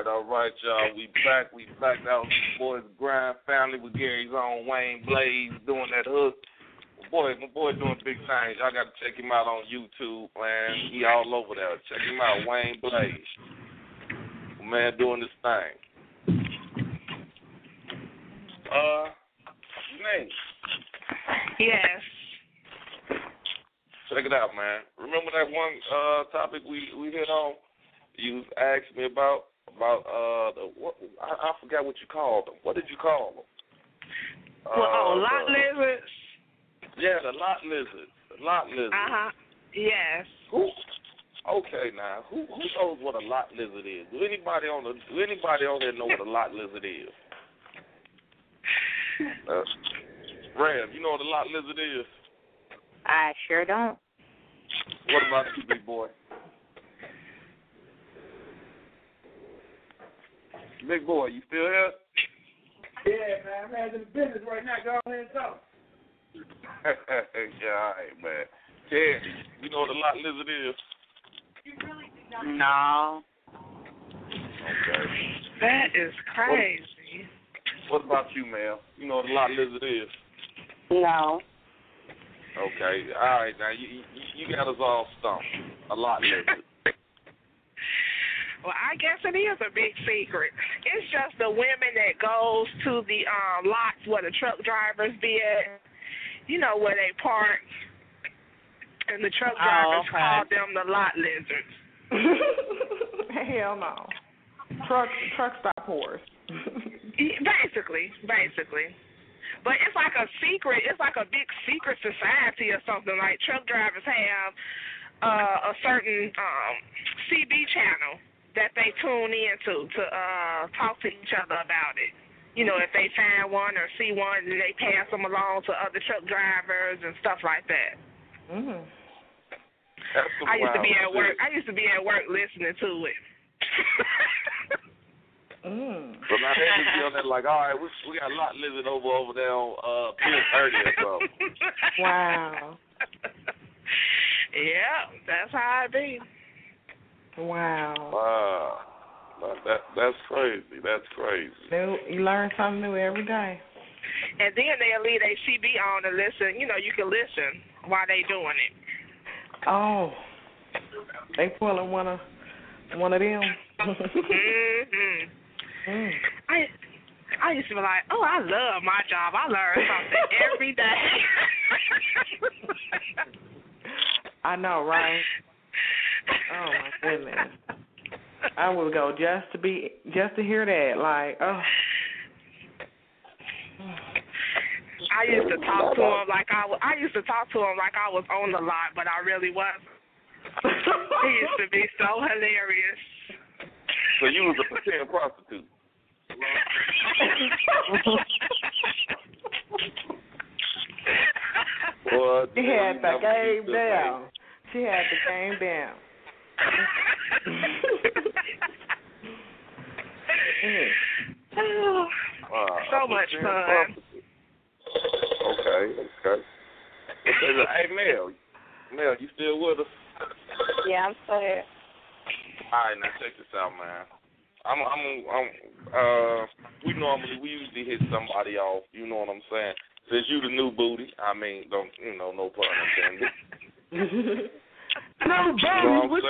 All right, y'all. We back. That was the boys Grind Family with Gary's own Wayne Blaze doing that hook. My boy doing big things. Y'all got to check him out on YouTube, man. He all over there. Check him out, Wayne Blaze. Man doing this thing. Snake. Yes. Check it out, man. Remember that one topic we hit on? You asked me about forgot what you called them. What did you call them? Lot lizards. Yeah, the lot lizards. Uh-huh. Yes. Who? Okay, now who knows what a lot lizard is? Do anybody on there know what a lot lizard is? Rev, you know what a lot lizard is? I sure don't. What about you, big boy? Big boy, you still here? Yeah, man. I'm having business right now. Go ahead and talk. Yeah, all right, man. Yeah, you know what a lot lizard is? You really do not. No. Okay. That is crazy. What about you, ma'am? You know what a lot lizard is? No. Okay. All right, now you got us all stumped. A lot lizard. Well, I guess it is a big secret. It's just the women that goes to the lots where the truck drivers be at. you know, where they park, and the truck drivers call them the lot lizards. Hell no. Truck stop whores. Basically. But it's like a secret. It's like a big secret society or something. Like truck drivers have a certain CB channel that they tune into to talk to each other about it. You know, if they find one or see one, they pass them along to other truck drivers and stuff like that. Mm. I used to be at work listening to it. Mm. But my head would be on that like, all right, we got a lot living over there on Pier 30 or something. Wow. Yeah, that's how it be. Wow. That's crazy. That's crazy. You learn something new every day. And then they'll leave their CB on and listen. You know, you can listen while they doing it. Oh. They pulling one of them. Mm-hmm. Mm. I used to be like, oh, I love my job. I learn something every day. I know, right? Oh my goodness! I would go just to hear that. Like, oh. I used to talk to him like I was on the lot, but I really wasn't. He used to be so hilarious. So you was a pretend prostitute. Boy, she had the game down. She had the game down. So much fun. Prostitute. Okay. Hey, Mel, you still with us? Yeah, I'm still here. All right, now check this out, man. We usually hit somebody off. You know what I'm saying? Since you the new booty, I mean, don't you know? No pun intended. No booty. You know what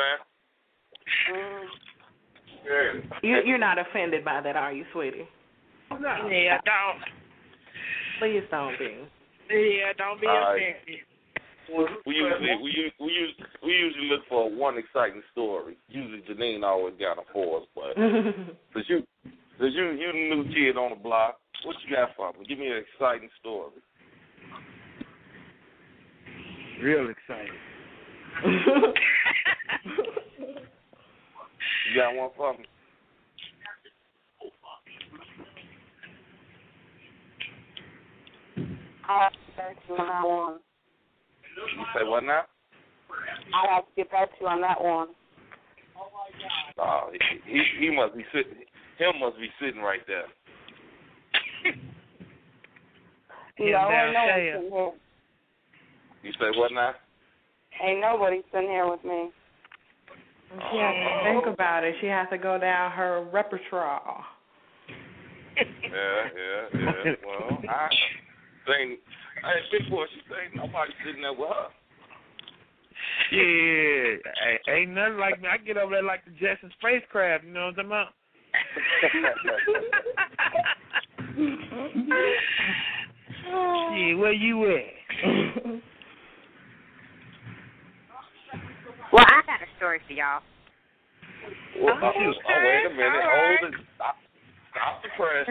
I'm saying? You're not offended by that, are you, sweetie? No. Yeah, don't. Please don't be. Yeah, don't be offended. We usually look for one exciting story. Usually Janine always got them for us, but since you the new kid on the block, what you got for me? Give me an exciting story. Real exciting. You got one for me? You say what now? I have to get back to you on that one. Oh, he must be sitting. Him must be sitting right there. No, you say what now? Ain't nobody sitting here with me. She has to think about it. She has to go down her repertoire. Yeah. Well, I think. Hey, big boy, she ain't nobody sitting there with her. Yeah, ain't nothing like me. I get over there like the Jetson spacecraft, you know what I'm talking about? Yeah, where you at? Well, I got a story for y'all. Well, wait a minute. Right. Stop the press.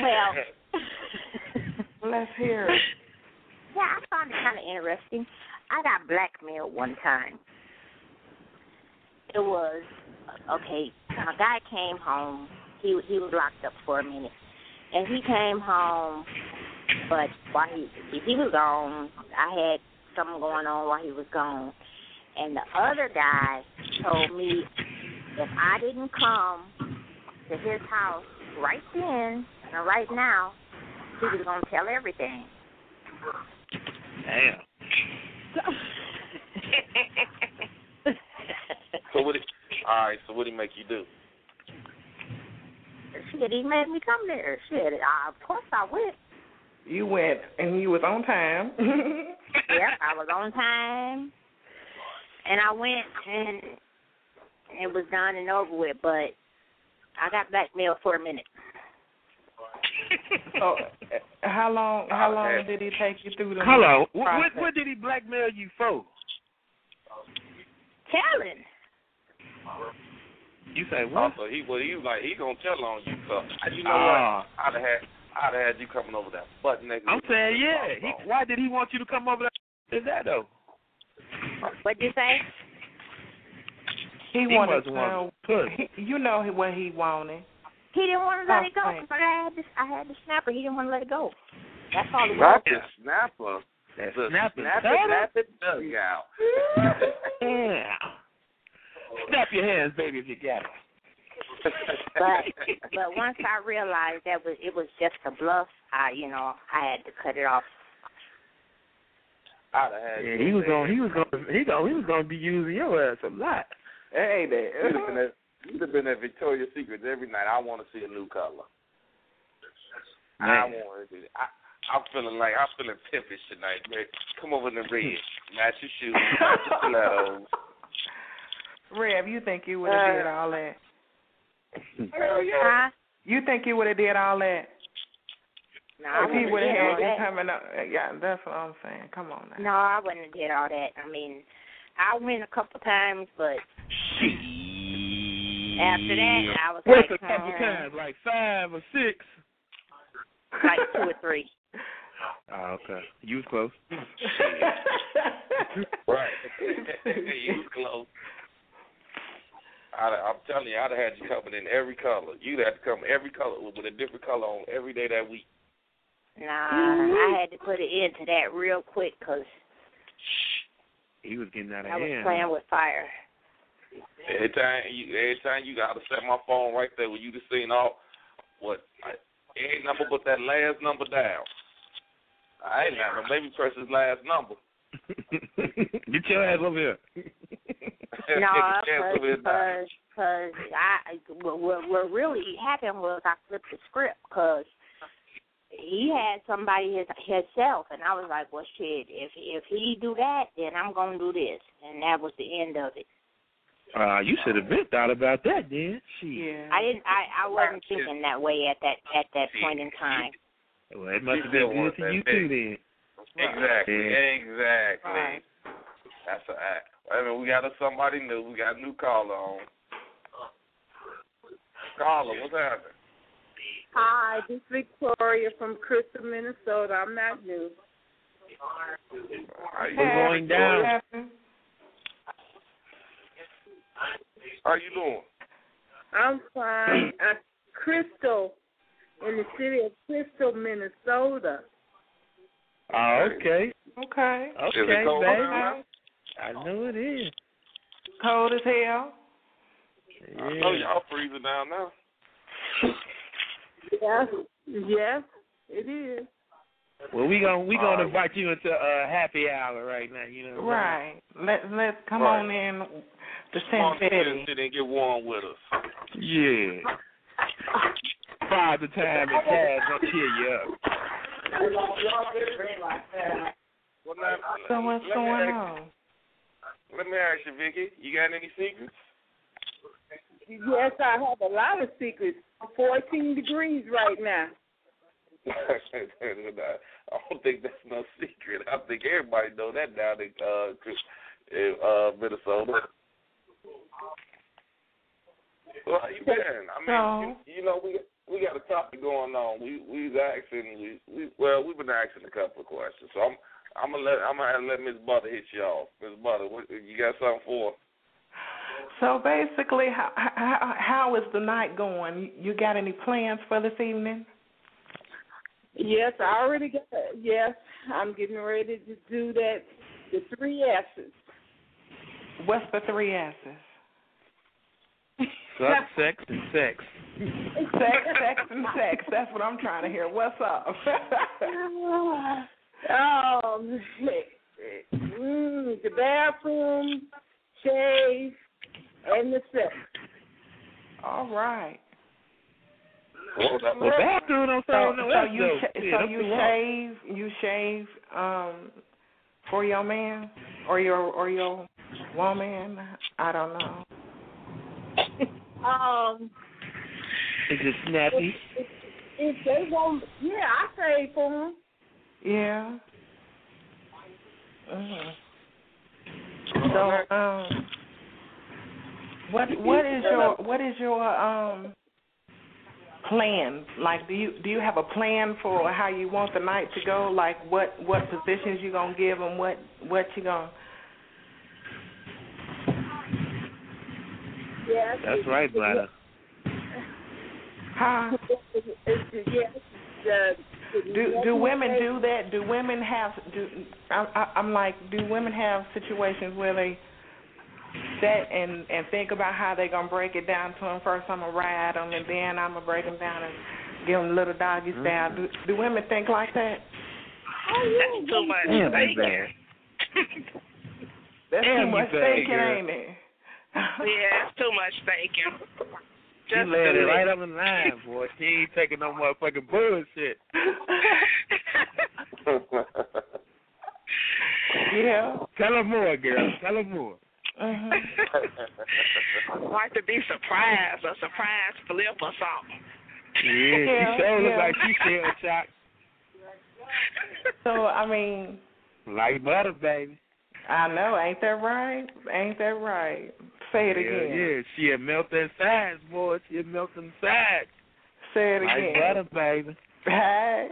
Well, let's hear it. Yeah, I found it kind of interesting. I got blackmailed one time. It was, okay, a guy came home. He was locked up for a minute. And he came home, but while he was gone, I had something going on while he was gone. And the other guy told me if I didn't come to his house right then and right now, he was going to tell everything. Damn. So what did he make you do? Shit, he made me come there. Shit, of course I went. You went, and you was on time. Yep, I was on time. And I went, and it was done and over with, but I got blackmailed for a minute. Oh, how long did he take you through the Hello. What did he blackmail you for? Telling. You say what? Also, he gonna tell on you. So you know what? I'd have had you coming over that butt nigga. I'm saying yeah. Why did he want you to come over there? Is that though? What'd you say? He wanted to. You know what he wanted. He didn't want to let it go because I had the snapper. He didn't want to let it go. That's all it was. The snapper. The snapper dug out. Yeah. Snap your hands, baby, if you got it. But once I realized that it was just a bluff, I had to cut it off. He was gonna be using your ass a lot. Hey, that you'd have been at Victoria's Secret every night. I want to see a new color. Man. I want to do that. I'm feeling pimpish tonight, man. Come over in the red, match your shoes, match your clothes. Rev, you think you would have did all that? Yeah. You think you would have did all that? No, if he would have had you coming up. Yeah, that's what I'm saying. Come on now. No, I wouldn't have did all that. I mean, I went a couple times, but after that, I was like, a couple times? Like 5 or 6? Like 2 or 3. Oh, okay. You was close. Right. You was close. I'm telling you, I'd have had you coming in every color. You'd have to come every color with a different color on every day that week. Nah, I had to put an end to that real quick because he was getting out of hand. I was playing with fire. Every time you got to set my phone right there where you just seen all every number but that last number down. I ain't never maybe press his last number. Get your ass over here. No, because what really happened was I flipped the script because he had somebody himself, and I was like, well, shit, if he do that, then I'm going to do this, and that was the end of it. You should have been thought about that, then. Yeah. I wasn't thinking that way at that point in time. Well, it must have been good to you too, then. Exactly. Right. That's an act. I mean, we got somebody new. We got a new caller on. Caller, what's happening? Hi, this is Victoria from Crystal, Minnesota. I'm not new. We're going down. How you doing? I'm fine. I'm Crystal, in the city of Crystal, Minnesota. Okay. Is it cold now? I know it is. Cold as hell. Yeah. I know y'all freezing down now. Yes, it is. Well, we gonna invite you into a happy hour right now. You know. Right. Let's come on in to Sin City. Sit and get warm with us. Yeah. Father time and Taz will cheer you up. Well, now, so what's going on? Let me ask you, Vicky, you got any secrets? Yes, I have a lot of secrets. 14 degrees right now. I don't think that's no secret. I think everybody knows that down in Minnesota. Well, how you been? I mean, you know, we got a topic going on. We've been asking a couple of questions. So I'm gonna let Miss Butter hit you off. Miss Butter, what, you got something for? So basically, how is the night going? You got any plans for this evening? Yes, I already got it. Yes, I'm getting ready to do that. The 3 S's. What's the 3 S's? Suck, sex, and sex. Sex. That's what I'm trying to hear. What's up? The bathroom, shave, and the sex. All right. Well, bathroom don't sound you shave for your man or your woman? I don't know. Is it snappy? If they won't, yeah, I paid for them. Yeah. So, what is your plan? Like, do you have a plan for how you want the night to go? Like, what positions you gonna give them? What you gonna? Yeah, that's right, brother. Huh? Do women do that? Do women have? Do women have situations where they sit and think about how they're gonna break it down to them? First, I'm gonna ride them, and then I'm gonna break them down and give them little doggy style. Mm-hmm. Do women think like that? That's too much thinking. That's too much thinking, ain't it? Yeah, it's too much thinking. She laid it right up in line, boy. She ain't taking no motherfucking bullshit. Yeah. Tell her more, girl. Tell her more. Uh-huh. Like to be surprised, a surprise flip or something. Yeah, she sure looks like she still shocked. So, I mean. Like butter, baby. I know. Ain't that right? Ain't that right? Say it again. Yeah, she'll melt that sides, boy. She'll melt them sides. Say it again. I got baby. Hey.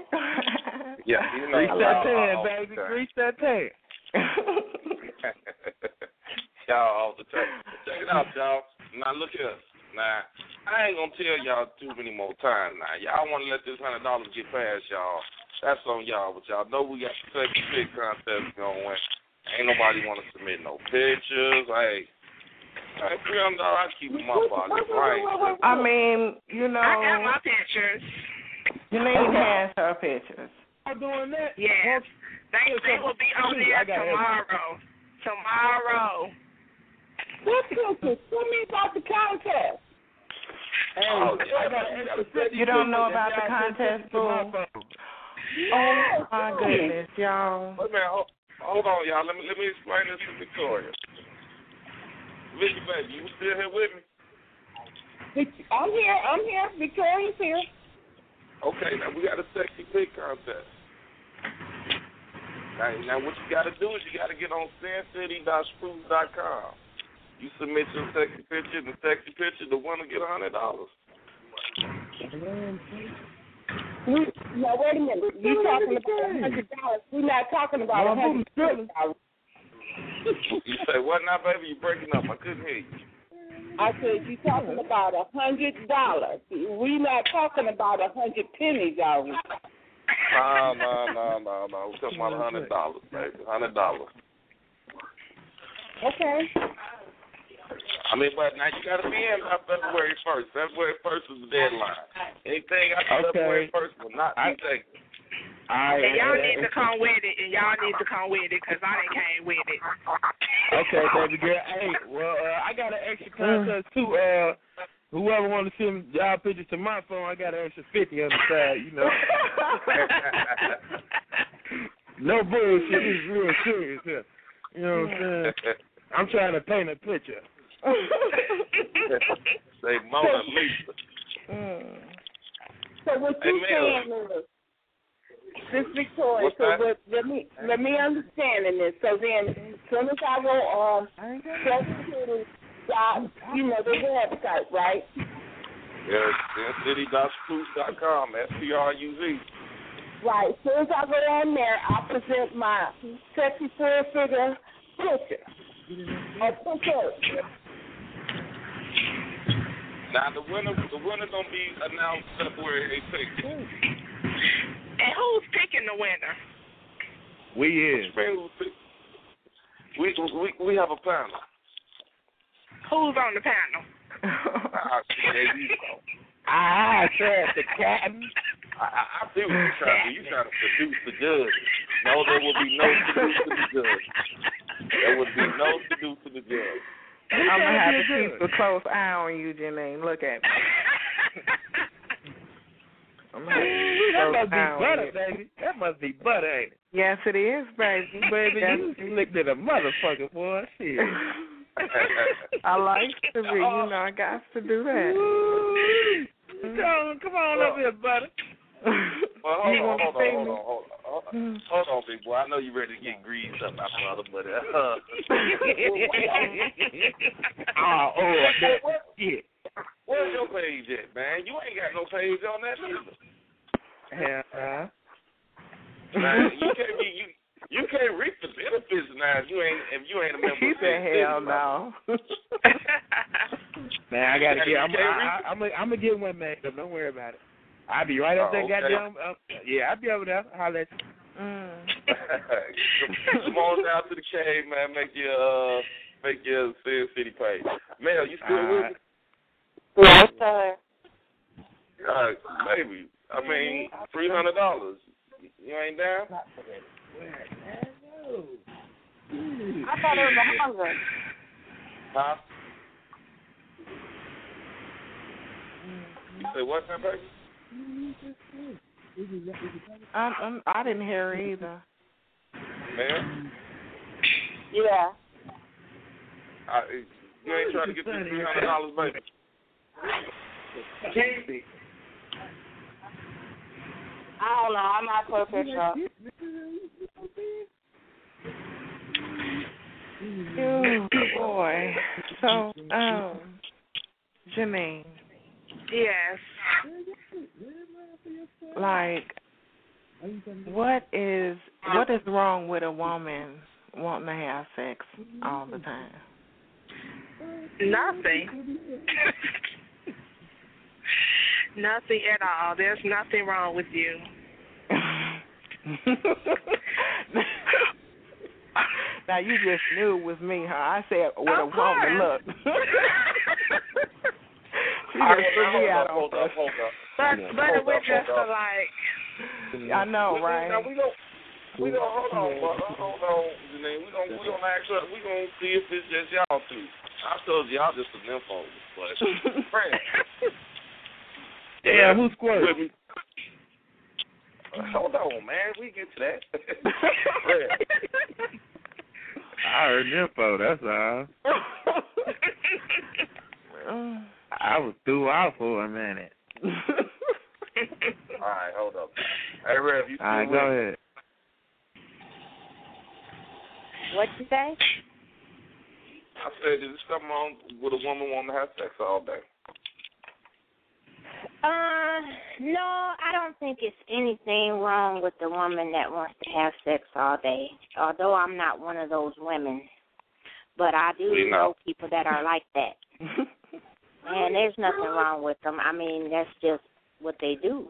Yeah, you know. Grease that tail, baby. Grease that tail. Y'all all the time. Check it out, y'all. Now, look at us. Now, I ain't going to tell y'all too many more times now. Y'all want to let this $100 get past y'all. That's on y'all. But y'all know we got the second pick contest going. Ain't nobody want to submit no pictures. Hey. I keep them up on it, right? I mean, you know. I got my pictures. Janine has her pictures. I'm doing that? Yes. They will be on there tomorrow. Tomorrow. What pictures? Tell me about the contest. Oh, you don't know about the contest, boo? Oh, my goodness, y'all. Wait a minute. Hold on, y'all. Let me explain this to Victoria. Vicky, baby, you still here with me? I'm here. Victoria's here. Okay, now we got a sexy pick contest. Now what you got to do is you got to get on sincity.spruce.com. You submit your sexy picture, and the sexy picture, the winner get $100. Now, wait a minute. You're talking about $100. We're not talking about $100. You say what now, baby? You breaking up? I couldn't hear you. I said you talking about $100. We not talking about 100 pennies, y'all. No. We talking about $100, baby. $100. Okay. I mean, but now you gotta be in by February 1st. February 1st is the deadline. Anything after February 1st will not be taken. And y'all need to come with it, because I done came with it. Okay, baby girl. Hey, well, I got an extra contest, too. Whoever want to send y'all pictures to my phone, I got an extra 50 on the side, you know. No bullshit. It's real serious here. You know what I'm saying? I'm trying to paint a picture. Say Mona Lisa. So what you saying is, this Victoria, so let me understand in this. So then, as soon as I go on the website, right? Yes, sincity.spruce.com, SPRUZ. Right. As soon as I go on there, I present my sexy full figure picture. Now the winner gonna be announced February 18th. And who's picking the winner? We have a panel. Who's on the panel? There you go. I said the captain. I see what you're trying to do. You're trying to seduce the judge. No, there will be no seduce to the judge. There will be no seduce to the judge. I'm going to have to keep a close eye on you, Janine. Look at me. That must be butter, baby. That must be butter, ain't it? Yes, it is, baby. Baby, you slick to the motherfucker, boy. Shit. I like to be. You know, I got to do that. Come on up here, buddy. Well, hold on, big boy. I know you ready to get greased up, my brother, but yeah. Where's your page at, man? You ain't got no page on that either. Yeah. Man, you can't reap the benefits now if you ain't a member. She said, "Hell no." Man, I gotta get. I'm gonna get one made up. Don't worry about it. I'll be right up there, goddamn. Yeah, I'll be over there. Holler at you. Come on down to the cave, man. Make your Sin City page. Mel, you still with me? Yes, sir. God, baby. I mean, $300. You ain't down? I thought it was 100. Huh? You say what, man, baby? I didn't hear either. Ma'am? Yeah. You ain't trying to get this $300, baby. Candy. I don't know. I'm not perfect, though. Oh, boy. So, Janine. Yes. Like, what is wrong with a woman wanting to have sex all the time? Nothing. Nothing at all. There's nothing wrong with you. Now, you just knew it was me, huh? I said, with a woman, look. Hold up. But we're just like... I know, right? Now, we don't hold on, Janine. We don't ask her. We're going to see if it's just y'all two. I told you, y'all just a nympho. But, friend. Damn, who's squirting? Hold on, man. We get to that. I heard nympho, that's all. I was threw out for a minute. All right, hold up. Hey, Rev, you all right, go ahead. What'd you say? I said, is something wrong with a woman wanting to have sex all day? No, I don't think it's anything wrong with the woman that wants to have sex all day, although I'm not one of those women. But I do know people that are like that. And there's nothing wrong with them. I mean, that's just what they do.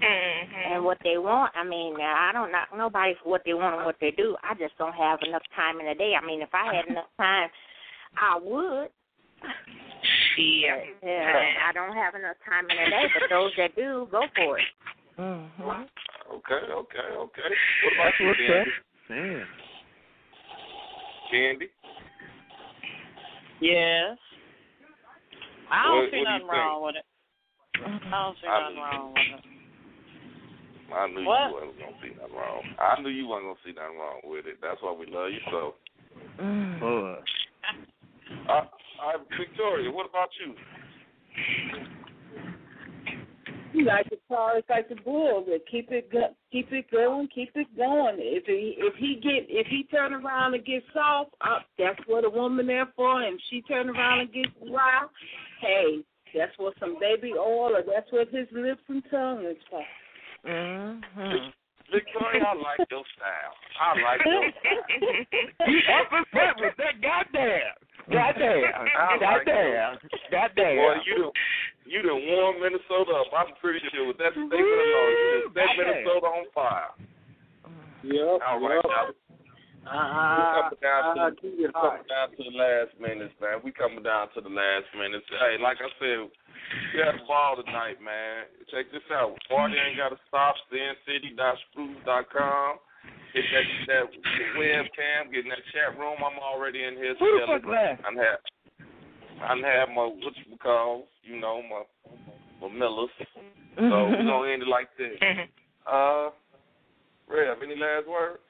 Mm-hmm. And what they want, I mean, I don't knock nobody for what they want and what they do. I just don't have enough time in the day. I mean, if I had enough time, I would. Yeah. But, I don't have enough time in the day, but those that do, go for it. Mm-hmm. Okay. What about you, Candy? Man. Candy? Yes. I don't see nothing wrong with it. I knew you wasn't going to see nothing wrong. I knew you wasn't going to see nothing wrong with it. That's why we love you so. Victoria, what about you? You like the car, it's like the bull. Keep it going. If he turn around and get soft, that's what a woman there for. And she turn around and gets wild, hey, that's what some baby oil or that's what his lips and tongue is for. Mm-hmm. Victoria, I like your style. You up and front with that goddamn. Boy, you done warm Minnesota up. I'm pretty sure with that statement alone, that Minnesota on fire. Yep. All right, now. We're coming down to the last minutes. Hey, like I said, we had a ball tonight, man. Check this out. Party ain't got to stop. SinCity.spruce.com. Hit that webcam. Get in that chat room. I'm already in here. Who the fuck left? I'm have my, what you call, you know, my Millers. So we're going to end it like this. Rev, any last words?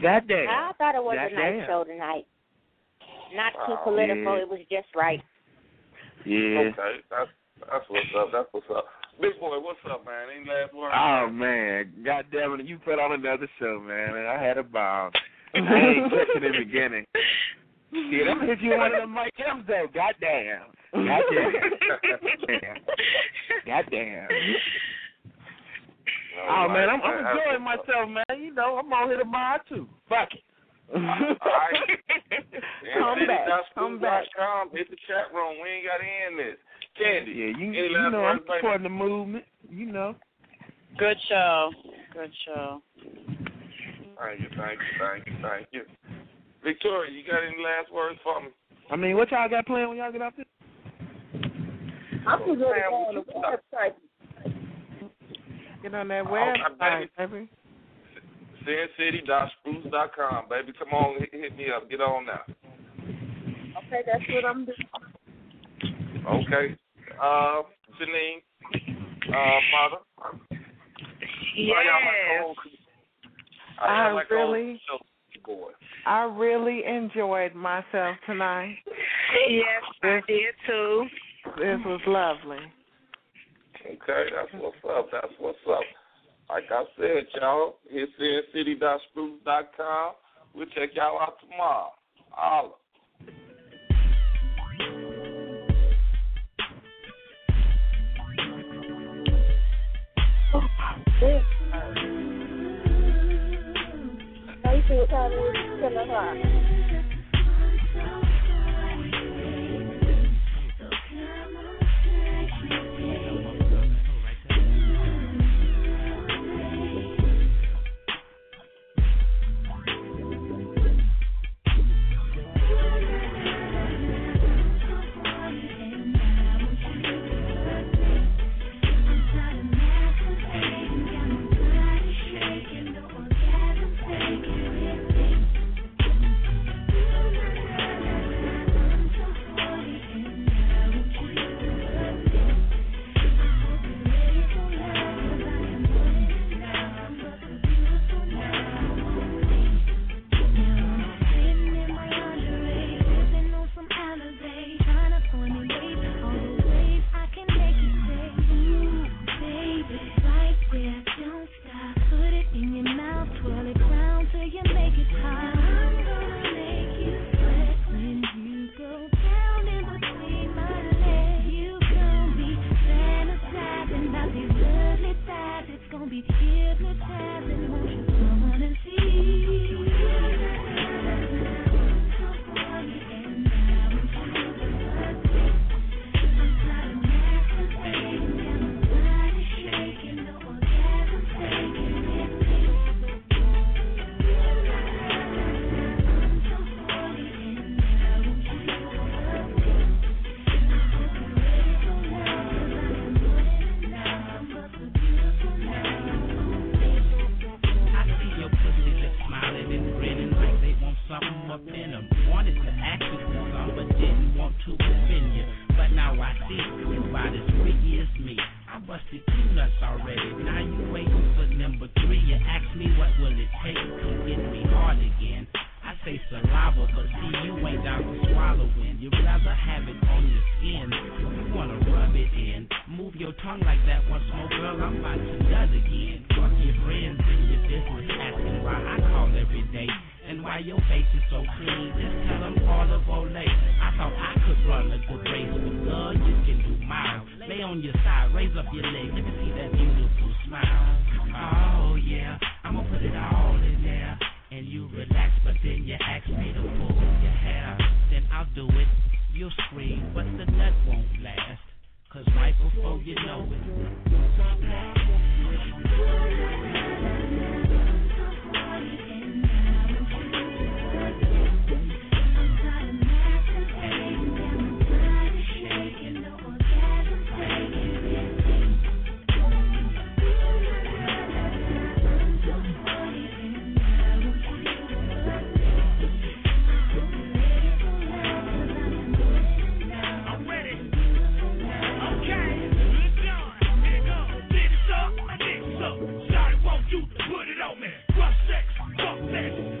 Goddamn. I thought it was a nice show tonight. Not too political. Yeah. It was just right. Yeah. Okay. That's That's what's up. That's what's up. Big boy, what's up, man? Any last words? Oh, man. God damn it. You put on another show, man, and I had a bomb. I ain't catching the beginning. See, I'm going to hit you one of them Mike M's, though. God damn. God damn. God damn. Oh, man, I'm enjoying myself, man. You know, I'm on here tomorrow, too. Fuck it. All right. Come back. Hit the chat room. We ain't got to end this. Candy. Yeah, you know, I'm supporting the movement. You know. Good show. Good show. Thank you. Victoria, you got any last words for me? I mean, what y'all got playing when y'all get out there? I'm just going to go on the website. Get on that website, baby. SinCity.spruce.com, baby. Come on, hit me up. Get on now. Okay, that's what I'm doing. Okay. Janine, mother. Yes. I really enjoyed myself tonight. Yes, I did too. This was lovely. Okay, that's what's up. That's what's up. Like I said, y'all, it's sincity.spruce.com. We'll check y'all out tomorrow. Holla. Put it on me. Rough sex, fuck sex.